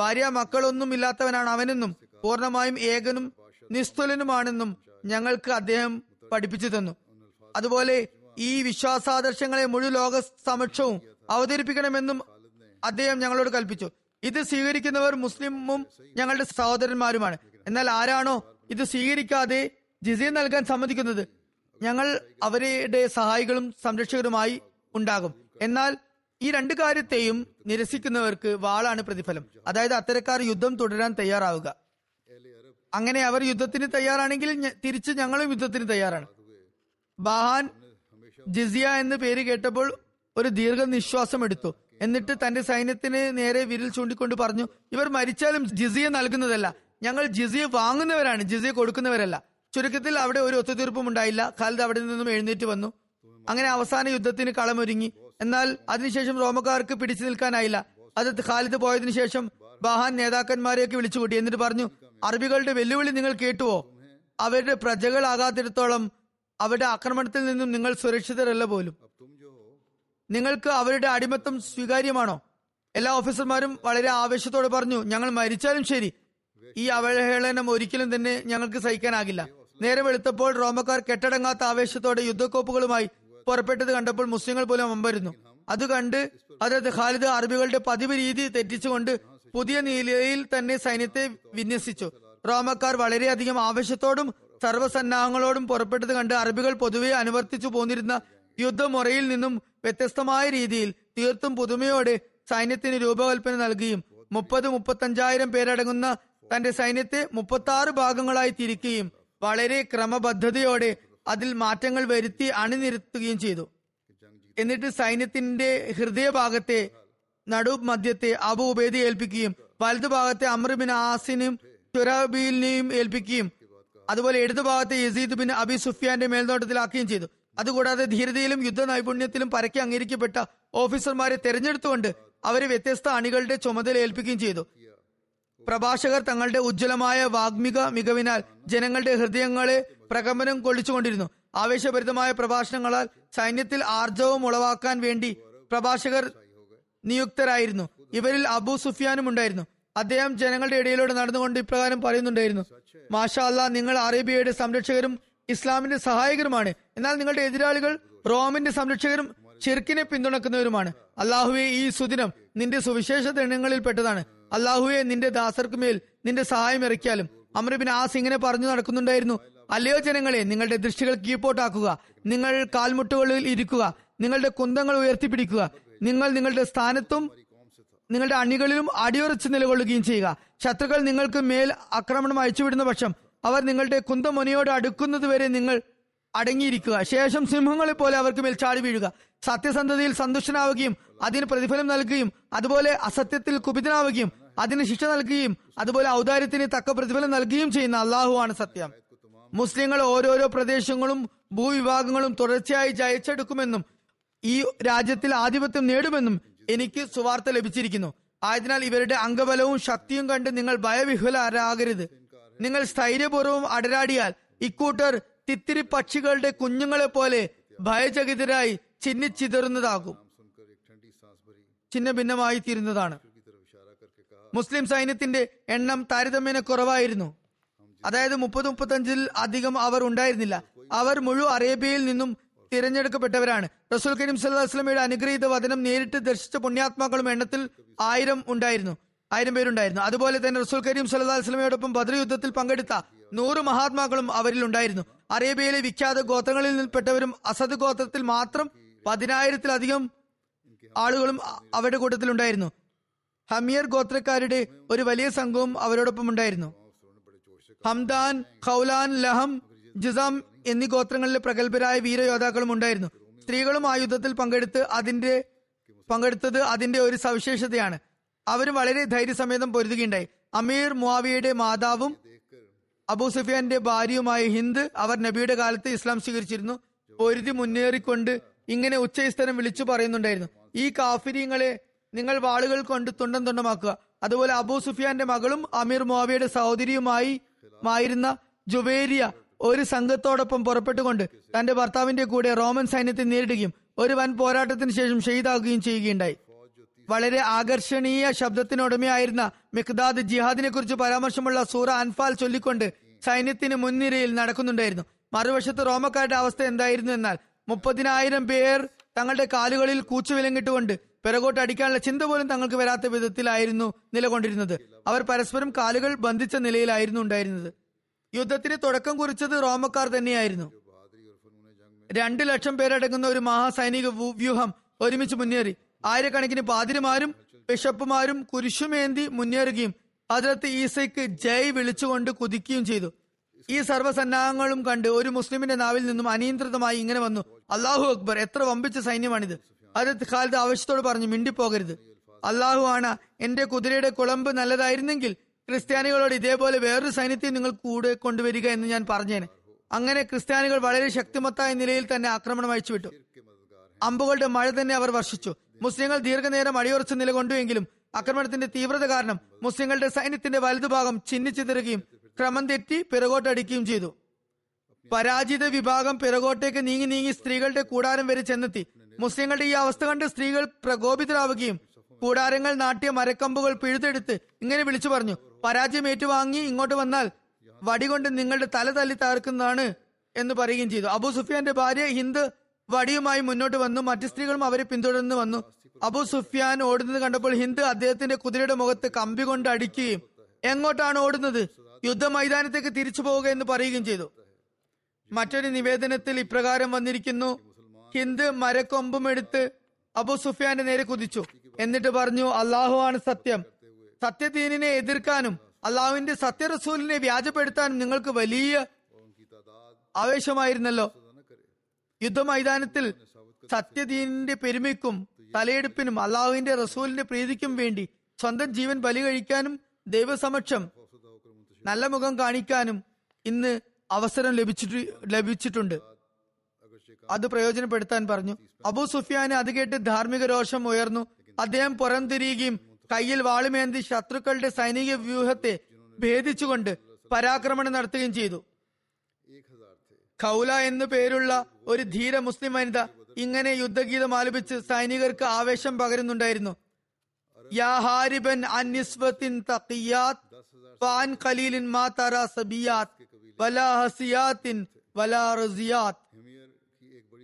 ഭാര്യ മക്കളൊന്നും ഇല്ലാത്തവനാണ് അവനെന്നും പൂർണ്ണമായും ഏകനും നിസ്തുലനുമാണെന്നും ഞങ്ങൾക്ക് അദ്ദേഹം പഠിപ്പിച്ചു തന്നു. അതുപോലെ ഈ വിശ്വാസാദർശങ്ങളെ മുഴുവൻ ലോക സമക്ഷവും അവതരിപ്പിക്കണമെന്നും അദ്ദേഹം ഞങ്ങളോട് കൽപ്പിച്ചു. ഇത് സ്വീകരിക്കുന്നവർ മുസ്ലിമും ഞങ്ങളുടെ സഹോദരന്മാരുമാണ്. എന്നാൽ ആരാണോ ഇത് സ്വീകരിക്കാതെ ജിസിയ നൽകാൻ സമ്മതിക്കുന്നത് ഞങ്ങൾ അവരുടെ സഹായികളും സംരക്ഷകരുമായി ഉണ്ടാകും. എന്നാൽ ഈ രണ്ട് കാര്യത്തെയും നിരസിക്കുന്നവർക്ക് വാളാണ് പ്രതിഫലം. അതായത് അത്തരക്കാർ യുദ്ധം തുടരാൻ തയ്യാറാവുക. അങ്ങനെ അവർ യുദ്ധത്തിന് തയ്യാറാണെങ്കിൽ തിരിച്ച് ഞങ്ങളും യുദ്ധത്തിന് തയ്യാറാണ്. ബഹാൻ ജിസിയ എന്ന് പേര് കേട്ടപ്പോൾ ഒരു ദീർഘനിശ്വാസം എടുത്തു. എന്നിട്ട് തന്റെ സൈന്യത്തിന് നേരെ വിരൽ ചൂണ്ടിക്കൊണ്ട് പറഞ്ഞു, ഇവർ മരിച്ചാലും ജിസിയ നൽകുന്നതല്ല, ഞങ്ങൾ ജിസിയ വാങ്ങുന്നവരാണ്, ജിസിയ കൊടുക്കുന്നവരല്ല. ചുരുക്കത്തിൽ അവിടെ ഒരു ഒത്തുതീർപ്പും ഉണ്ടായില്ല. ഖാലിദ് അവിടെ നിന്നും എഴുന്നേറ്റ് വന്നു. അങ്ങനെ അവസാന യുദ്ധത്തിന് കളമൊരുങ്ങി. എന്നാൽ അതിനുശേഷം റോമക്കാർക്ക് പിടിച്ചു നിൽക്കാനായില്ല. അത് ഖാലിദ് പോയതിനു ശേഷം ബഹാൻ നേതാക്കന്മാരെയൊക്കെ വിളിച്ചുകൂട്ടി. എന്നിട്ട് പറഞ്ഞു, അറബികളുടെ വെല്ലുവിളി നിങ്ങൾ കേട്ടുവോ? അവരുടെ പ്രജകളാകാത്തിടത്തോളം അവരുടെ ആക്രമണത്തിൽ നിന്നും നിങ്ങൾ സുരക്ഷിതരല്ല. പോലും നിങ്ങൾക്ക് അവരുടെ അടിമത്തം സ്വീകാര്യമാണോ? എല്ലാ ഓഫീസർമാരും വളരെ ആവേശത്തോടെ പറഞ്ഞു, ഞങ്ങൾ മരിച്ചാലും ശരി ഈ അവഹേളനം ഒരിക്കലും തന്നെ ഞങ്ങൾക്ക് സഹിക്കാനാകില്ല. നേരെ വെളുത്തപ്പോൾ റോമക്കാർ കെട്ടടങ്ങാത്ത ആവേശത്തോടെ യുദ്ധക്കോപ്പുകളുമായി പുറപ്പെട്ടത് കണ്ടപ്പോൾ മുസ്ലിങ്ങൾ പോലും അമ്പരുന്നു. അത് കണ്ട് ഹദ്റത്ത് ഖാലിദ് അറബികളുടെ പതിവ് രീതി തെറ്റിച്ചുകൊണ്ട് പുതിയ നിലയിൽ തന്നെ സൈന്യത്തെ വിന്യസിച്ചു. റോമക്കാർ വളരെയധികം ആവേശത്തോടും സർവ്വസന്നാഹങ്ങളോടും പുറപ്പെട്ടത് കണ്ട് അറബികൾ പൊതുവെ അനുവർത്തിച്ചു പോന്നിരുന്ന യുദ്ധമുറയിൽ നിന്നും വ്യത്യസ്തമായ രീതിയിൽ തീർത്തും പുതുമയോടെ സൈന്യത്തിന് രൂപകൽപ്പന നൽകുകയും 30,000-35,000 പേരടങ്ങുന്ന തന്റെ സൈന്യത്തെ 36 ഭാഗങ്ങളായി തിരിക്കുകയും വളരെ ക്രമബദ്ധതയോടെ അതിൽ മാറ്റങ്ങൾ വരുത്തി അണിനിരത്തുകയും ചെയ്തു. എന്നിട്ട് സൈന്യത്തിന്റെ ഹൃദയഭാഗത്തെ നടുമധ്യത്തെ അബൂ ഉബൈദയെ ഏൽപ്പിക്കുകയും വലതുഭാഗത്തെ അംർ ബിൻ ആസിനെയും ശുറഹ്ബീലിനെയും ഏൽപ്പിക്കുകയും അതുപോലെ ഇടതുഭാഗത്തെ യസീദ് ബിൻ അബി സുഫ്യാന്റെ മേൽനോട്ടത്തിലാക്കുകയും ചെയ്തു. അതുകൂടാതെ ധീരതയിലും യുദ്ധ നൈപുണ്യത്തിലും പരക്കെ അംഗീകരിക്കപ്പെട്ട ഓഫീസർമാരെ തെരഞ്ഞെടുത്തുകൊണ്ട് അവരെ വ്യത്യസ്ത അണികളുടെ ചുമതല ഏൽപ്പിക്കുകയും ചെയ്തു. പ്രഭാഷകർ തങ്ങളുടെ ഉജ്ജ്വലമായ വാഗ്മിക മികവിനാൽ ജനങ്ങളുടെ ഹൃദയങ്ങളെ പ്രകമ്പനം കൊള്ളിച്ചുകൊണ്ടിരുന്നു. ആവേശഭരിതമായ പ്രഭാഷണങ്ങളാൽ സൈന്യത്തിൽ ആർജവം ഉളവാക്കാൻ വേണ്ടി പ്രഭാഷകർ നിയുക്തരായിരുന്നു. ഇവരിൽ അബൂ സുഫിയാനും ഉണ്ടായിരുന്നു. അദ്ദേഹം ജനങ്ങളുടെ ഇടയിലൂടെ നടന്നുകൊണ്ട് ഇപ്രകാരം പറയുന്നുണ്ടായിരുന്നു, മാഷാ അല്ലാ, നിങ്ങൾ അറേബ്യയുടെ സംരക്ഷകരും ഇസ്ലാമിന്റെ സഹായകരുമാണ്. എന്നാൽ നിങ്ങളുടെ എതിരാളികൾ റോമിന്റെ സംരക്ഷകരും ശിർക്കിനെ പിന്തുണക്കുന്നവരുമാണ്. അല്ലാഹുവെ, ഈ സുദിനം നിന്റെ സുവിശേഷ ദിനങ്ങളിൽ പെട്ടതാണ്. അല്ലാഹുവെ, നിന്റെ ദാസർക്ക് മേൽ നിന്റെ സഹായം ഇറക്കിയാലും. അംർ ബിൻ ആസ് ഇങ്ങനെ പറഞ്ഞു നടക്കുന്നുണ്ടായിരുന്നു, അല്ലയോ ജനങ്ങളെ, നിങ്ങളുടെ ദൃഷ്ടികൾ കീഴ്പോട്ടാക്കുക, നിങ്ങൾ കാൽമുട്ടുകളിൽ ഇരിക്കുക, നിങ്ങളുടെ കുന്തങ്ങൾ ഉയർത്തിപ്പിടിക്കുക, നിങ്ങൾ നിങ്ങളുടെ സ്ഥാനത്തും നിങ്ങളുടെ അണികളിലും അടിയുറച്ച് നിലകൊള്ളുകയും ചെയ്യുക. ശത്രുക്കൾ നിങ്ങൾക്ക് മേൽ ആക്രമണം അയച്ചുവിടുന്ന പക്ഷം അവർ നിങ്ങളുടെ കുന്തമൊനയോട് അടുക്കുന്നതുവരെ നിങ്ങൾ അടങ്ങിയിരിക്കുക. ശേഷം സിംഹങ്ങളെ പോലെ അവർക്ക് മേൽ ചാടി വീഴുക. സത്യസന്ധതയിൽ സന്തുഷ്ടനാവുകയും അതിന് പ്രതിഫലം നൽകുകയും അതുപോലെ അസത്യത്തിൽ കുപിതനാവുകയും അതിന് ശിക്ഷ നൽകുകയും അതുപോലെ ഔദാര്യത്തിന് തക്ക പ്രതിഫലം നൽകുകയും ചെയ്യുന്ന അള്ളാഹു ആണ് സത്യം. മുസ്ലിങ്ങൾ ഓരോരോ പ്രദേശങ്ങളും ഭൂവിഭാഗങ്ങളും തുടർച്ചയായി ജയിച്ചെടുക്കുമെന്നും ഈ രാജ്യത്തിൽ ആധിപത്യം നേടുമെന്നും എനിക്ക് സുവാർത്ത ലഭിച്ചിരിക്കുന്നു. ആയതിനാൽ ഇവരുടെ അംഗബലവും ശക്തിയും കണ്ട് നിങ്ങൾ ഭയവിഹ്വലരാകരുത്. നിങ്ങൾ സ്ഥൈര്യപൂർവ്വം അടരാടിയാൽ ഇക്കൂട്ടർ തിത്തിരി പക്ഷികളുടെ കുഞ്ഞുങ്ങളെ പോലെ ഭയചകിതരായി ചിന്നിച്ചിതറുന്നതാകും, ചിന്ന ഭിന്നമായി തീരുന്നതാണ്. മുസ്ലിം സൈന്യത്തിന്റെ എണ്ണം താരതമ്യേന കുറവായിരുന്നു. അതായത് 30-35 അധികം അവർ ഉണ്ടായിരുന്നില്ല. അവർ മുഴുവൻ അറേബ്യയിൽ നിന്നും തിരഞ്ഞെടുക്കപ്പെട്ടവരാണ്. റസൂൽ കരീം സല്ലല്ലാഹു അലൈഹി വസല്ലമയുടെ അനുഗ്രഹീത വചനം നേരിട്ട് ദർശിച്ച പുണ്യാത്മാക്കളും എണ്ണത്തിൽ 1,000 പേരുണ്ടായിരുന്നു. അതുപോലെ തന്നെ റസൂൽ കരീം സല്ലല്ലാഹു അലൈഹി വസല്ലമയോടൊപ്പം ബദർ യുദ്ധത്തിൽ പങ്കെടുത്ത 100 മഹാത്മാക്കളും അവരിലുണ്ടായിരുന്നു. അറേബ്യയിലെ വിഖ്യാത ഗോത്രങ്ങളിൽ നിൽപ്പെട്ടവരും അസദ് ഗോത്രത്തിൽ മാത്രം 10,000+ ആളുകളും അവരുടെ കൂട്ടത്തിലുണ്ടായിരുന്നു. ഹമിയർ ഗോത്രക്കാരുടെ ഒരു വലിയ സംഘവും അവരോടൊപ്പം ഉണ്ടായിരുന്നു. ഹംദാൻ, ഖൗലാൻ, ലഹം, ജിസാം എന്നീ ഗോത്രങ്ങളിലെ പ്രഗത്ഭരായ വീരയോദ്ധാക്കളും ഉണ്ടായിരുന്നു. സ്ത്രീകളും ആ യുദ്ധത്തിൽ പങ്കെടുത്തത് അതിന്റെ ഒരു സവിശേഷതയാണ്. അവരും വളരെ ധൈര്യസമേതം പൊരുതുകയുണ്ടായി. അമീർ മുആവിയയുടെ മാതാവും അബൂ സുഫിയാന്റെ ഭാര്യയുമായ ഹിന്ദ്, അവർ നബിയുടെ കാലത്ത് ഇസ്ലാം സ്വീകരിച്ചിരുന്നു. പൊരുതി മുന്നേറിക്കൊണ്ട് ഇങ്ങനെ ഉച്ചസ്ഥലം വിളിച്ചു പറയുന്നുണ്ടായിരുന്നു, ഈ കാഫിര്യങ്ങളെ നിങ്ങൾ വാളുകൾ കൊണ്ട് തുണ്ടം തുണ്ടമാക്കുക. അതുപോലെ അബൂ സുഫിയാന്റെ മകളും അമീർ മുആവിയയുടെ സഹോദരിയുമായിരുന്ന ജുബൈരിയ ഒരു സംഘത്തോടൊപ്പം പുറപ്പെട്ടുകൊണ്ട് തന്റെ ഭർത്താവിന്റെ കൂടെ റോമൻ സൈന്യത്തെ നേരിടുകയും ഒരു വൻ പോരാട്ടത്തിന് ശേഷം ഷഹീദാകുകയും ചെയ്യുകയുണ്ടായി. വളരെ ആകർഷണീയ ശബ്ദത്തിനുടമയായിരുന്ന മിഖ്ദാദ് ജിഹാദിനെ കുറിച്ച് പരാമർശമുള്ള സൂറ അൻഫാൽ ചൊല്ലിക്കൊണ്ട് സൈന്യത്തിന് മുൻനിരയിൽ നടക്കുന്നുണ്ടായിരുന്നു. മറുവശത്ത് റോമക്കാരുടെ അവസ്ഥ എന്തായിരുന്നു എന്നാൽ 30,000 പേർ തങ്ങളുടെ കാലുകളിൽ കൂച്ചുവിലങ്ങിട്ടുകൊണ്ട് പിറകോട്ടടിക്കാനുള്ള ചിന്ത പോലും തങ്ങൾക്ക് വരാത്ത വിധത്തിലായിരുന്നു നിലകൊണ്ടിരുന്നത്. അവർ പരസ്പരം കാലുകൾ ബന്ധിച്ച നിലയിലായിരുന്നു ഉണ്ടായിരുന്നത്. യുദ്ധത്തിന് തുടക്കം കുറിച്ചത് റോമക്കാർ തന്നെയായിരുന്നു. 200,000 പേരടങ്ങുന്ന ഒരു മഹാസൈനിക വ്യൂഹം ഒരുമിച്ച് മുന്നേറി. ആയിരക്കണക്കിന് പാതിരിമാരും ബിഷപ്പുമാരും കുരിശുമേന്തി മുന്നേറുകയും ഹദ്റത്ത് ഈസയ്ക്ക് ജയ് വിളിച്ചുകൊണ്ട് കുതിക്കുകയും ചെയ്തു. ഈ സർവ്വസന്നാഹങ്ങളും കണ്ട് ഒരു മുസ്ലിമിന്റെ നാവിൽ നിന്നും അനിയന്ത്രിതമായി ഇങ്ങനെ വന്നു, അല്ലാഹു അക്ബർ, എത്ര വമ്പിച്ച സൈന്യമാണിത്. ഹദ്റത്ത് ഖാലിദ് ആവേശത്തോട് പറഞ്ഞു, മിണ്ടിപ്പോകരുത്, അല്ലാഹു ആണ്. എന്റെ കുതിരയുടെ കുളമ്പ് നല്ലതായിരുന്നെങ്കിൽ ക്രിസ്ത്യാനികളോട് ഇതേപോലെ വേറൊരു സൈന്യത്തെ നിങ്ങൾ കൂടെ കൊണ്ടുവരിക എന്ന് ഞാൻ പറഞ്ഞേനെ. അങ്ങനെ ക്രിസ്ത്യാനികൾ വളരെ ശക്തിമത്തായ നിലയിൽ തന്നെ ആക്രമണം അയച്ചുവിട്ടു. അമ്പുകളുടെ മഴ തന്നെ അവർ വർഷിച്ചു. മുസ്ലിങ്ങൾ ദീർഘനേരം അടിയുറച്ച് നിലകൊണ്ടുവെങ്കിലും ആക്രമണത്തിന്റെ തീവ്രത കാരണം മുസ്ലിങ്ങളുടെ സൈന്യത്തിന്റെ വലതുഭാഗം ചിന്നിച്ചിതറുകയും ക്രമം തെറ്റി പിറകോട്ടടിക്കുകയും ചെയ്തു. പരാജിത വിഭാഗം പിറകോട്ടേക്ക് നീങ്ങി സ്ത്രീകളുടെ കൂടാരം വരെ ചെന്നെത്തി. മുസ്ലിങ്ങളുടെ ഈ അവസ്ഥ കണ്ട് സ്ത്രീകൾ പ്രകോപിതരാവുകയും കൂടാരങ്ങൾ നാട്ടിയ മരക്കമ്പുകൾ പിഴുതെടുത്ത് ഇങ്ങനെ വിളിച്ചു പറഞ്ഞു, പരാജയം ഏറ്റുവാങ്ങി ഇങ്ങോട്ട് വന്നാൽ വടികൊണ്ട് നിങ്ങളുടെ തല തല്ലി താർക്കുന്നതാണ് എന്ന് പറയുകയും ചെയ്തു. അബൂ സുഫിയാന്റെ ഭാര്യ ഹിന്ദ് വടിയുമായി മുന്നോട്ട് വന്നു. മറ്റു സ്ത്രീകളും അവരെ പിന്തുടർന്ന് വന്നു. അബൂ സുഫിയാൻ ഓടുന്നത് കണ്ടപ്പോൾ ഹിന്ദ് അദ്ദേഹത്തിന്റെ കുതിരയുടെ മുഖത്ത് കമ്പി കൊണ്ട് അടിക്കുകയും എങ്ങോട്ടാണ് ഓടുന്നത്, യുദ്ധ മൈതാനത്തേക്ക് തിരിച്ചു പോവുക എന്ന് പറയുകയും ചെയ്തു. മറ്റൊരു നിവേദനത്തിൽ ഇപ്രകാരം വന്നിരിക്കുന്നു, ഹിന്ദ് മരക്കൊമ്പുമെടുത്ത് അബൂ സുഫിയാന്റെ നേരെ കുതിച്ചു. എന്നിട്ട് പറഞ്ഞു, അള്ളാഹു ആണ് സത്യം, സത്യദീനിനെ എതിർക്കാനും അള്ളാഹുവിന്റെ സത്യറസൂലിനെ വ്യാജപ്പെടുത്താനും നിങ്ങൾക്ക് വലിയ ആവേശമായിരുന്നല്ലോ. യുദ്ധ മൈതാനത്തിൽ സത്യദീനിന്റെ പെരുമയ്ക്കും തലയെടുപ്പിനും അള്ളാഹുവിന്റെ റസൂലിന്റെ പ്രീതിക്കും വേണ്ടി സ്വന്തം ജീവൻ ബലി കഴിക്കാനും ദൈവസമക്ഷം നല്ല മുഖം കാണിക്കാനും ഇന്ന് അവസരം ലഭിച്ചിട്ടുണ്ട്. അത് പ്രയോജനപ്പെടുത്താൻ പറഞ്ഞു. അബൂ സുഫിയാന് അത് കേട്ട് ധാർമ്മിക രോഷം ഉയർന്നു. അദ്ദേഹം പുറംതിരിയുകയും കയ്യിൽ വാളുമേന്തി ശത്രുക്കളുടെ സൈനിക വ്യൂഹത്തെ ഭേദിച്ചുകൊണ്ട് പരാക്രമണം നടത്തുകയും ചെയ്തു. ഖൗല എന്നു പേരുള്ള ഒരു ധീര മുസ്ലിം വനിത ഇങ്ങനെ യുദ്ധഗീതം ആലപിച്ച് സൈനികർക്ക് ആവേശം പകരുന്നുണ്ടായിരുന്നു. യാ ഹാരിബൻ അൻ നിസ്വത്തിൻ തഖിയാത് ഫാൻ ഖലീലിൻ മാ തറ സബിയാത് വലാ ഹസിയാത്തിൻ വലാ റസിയാത്.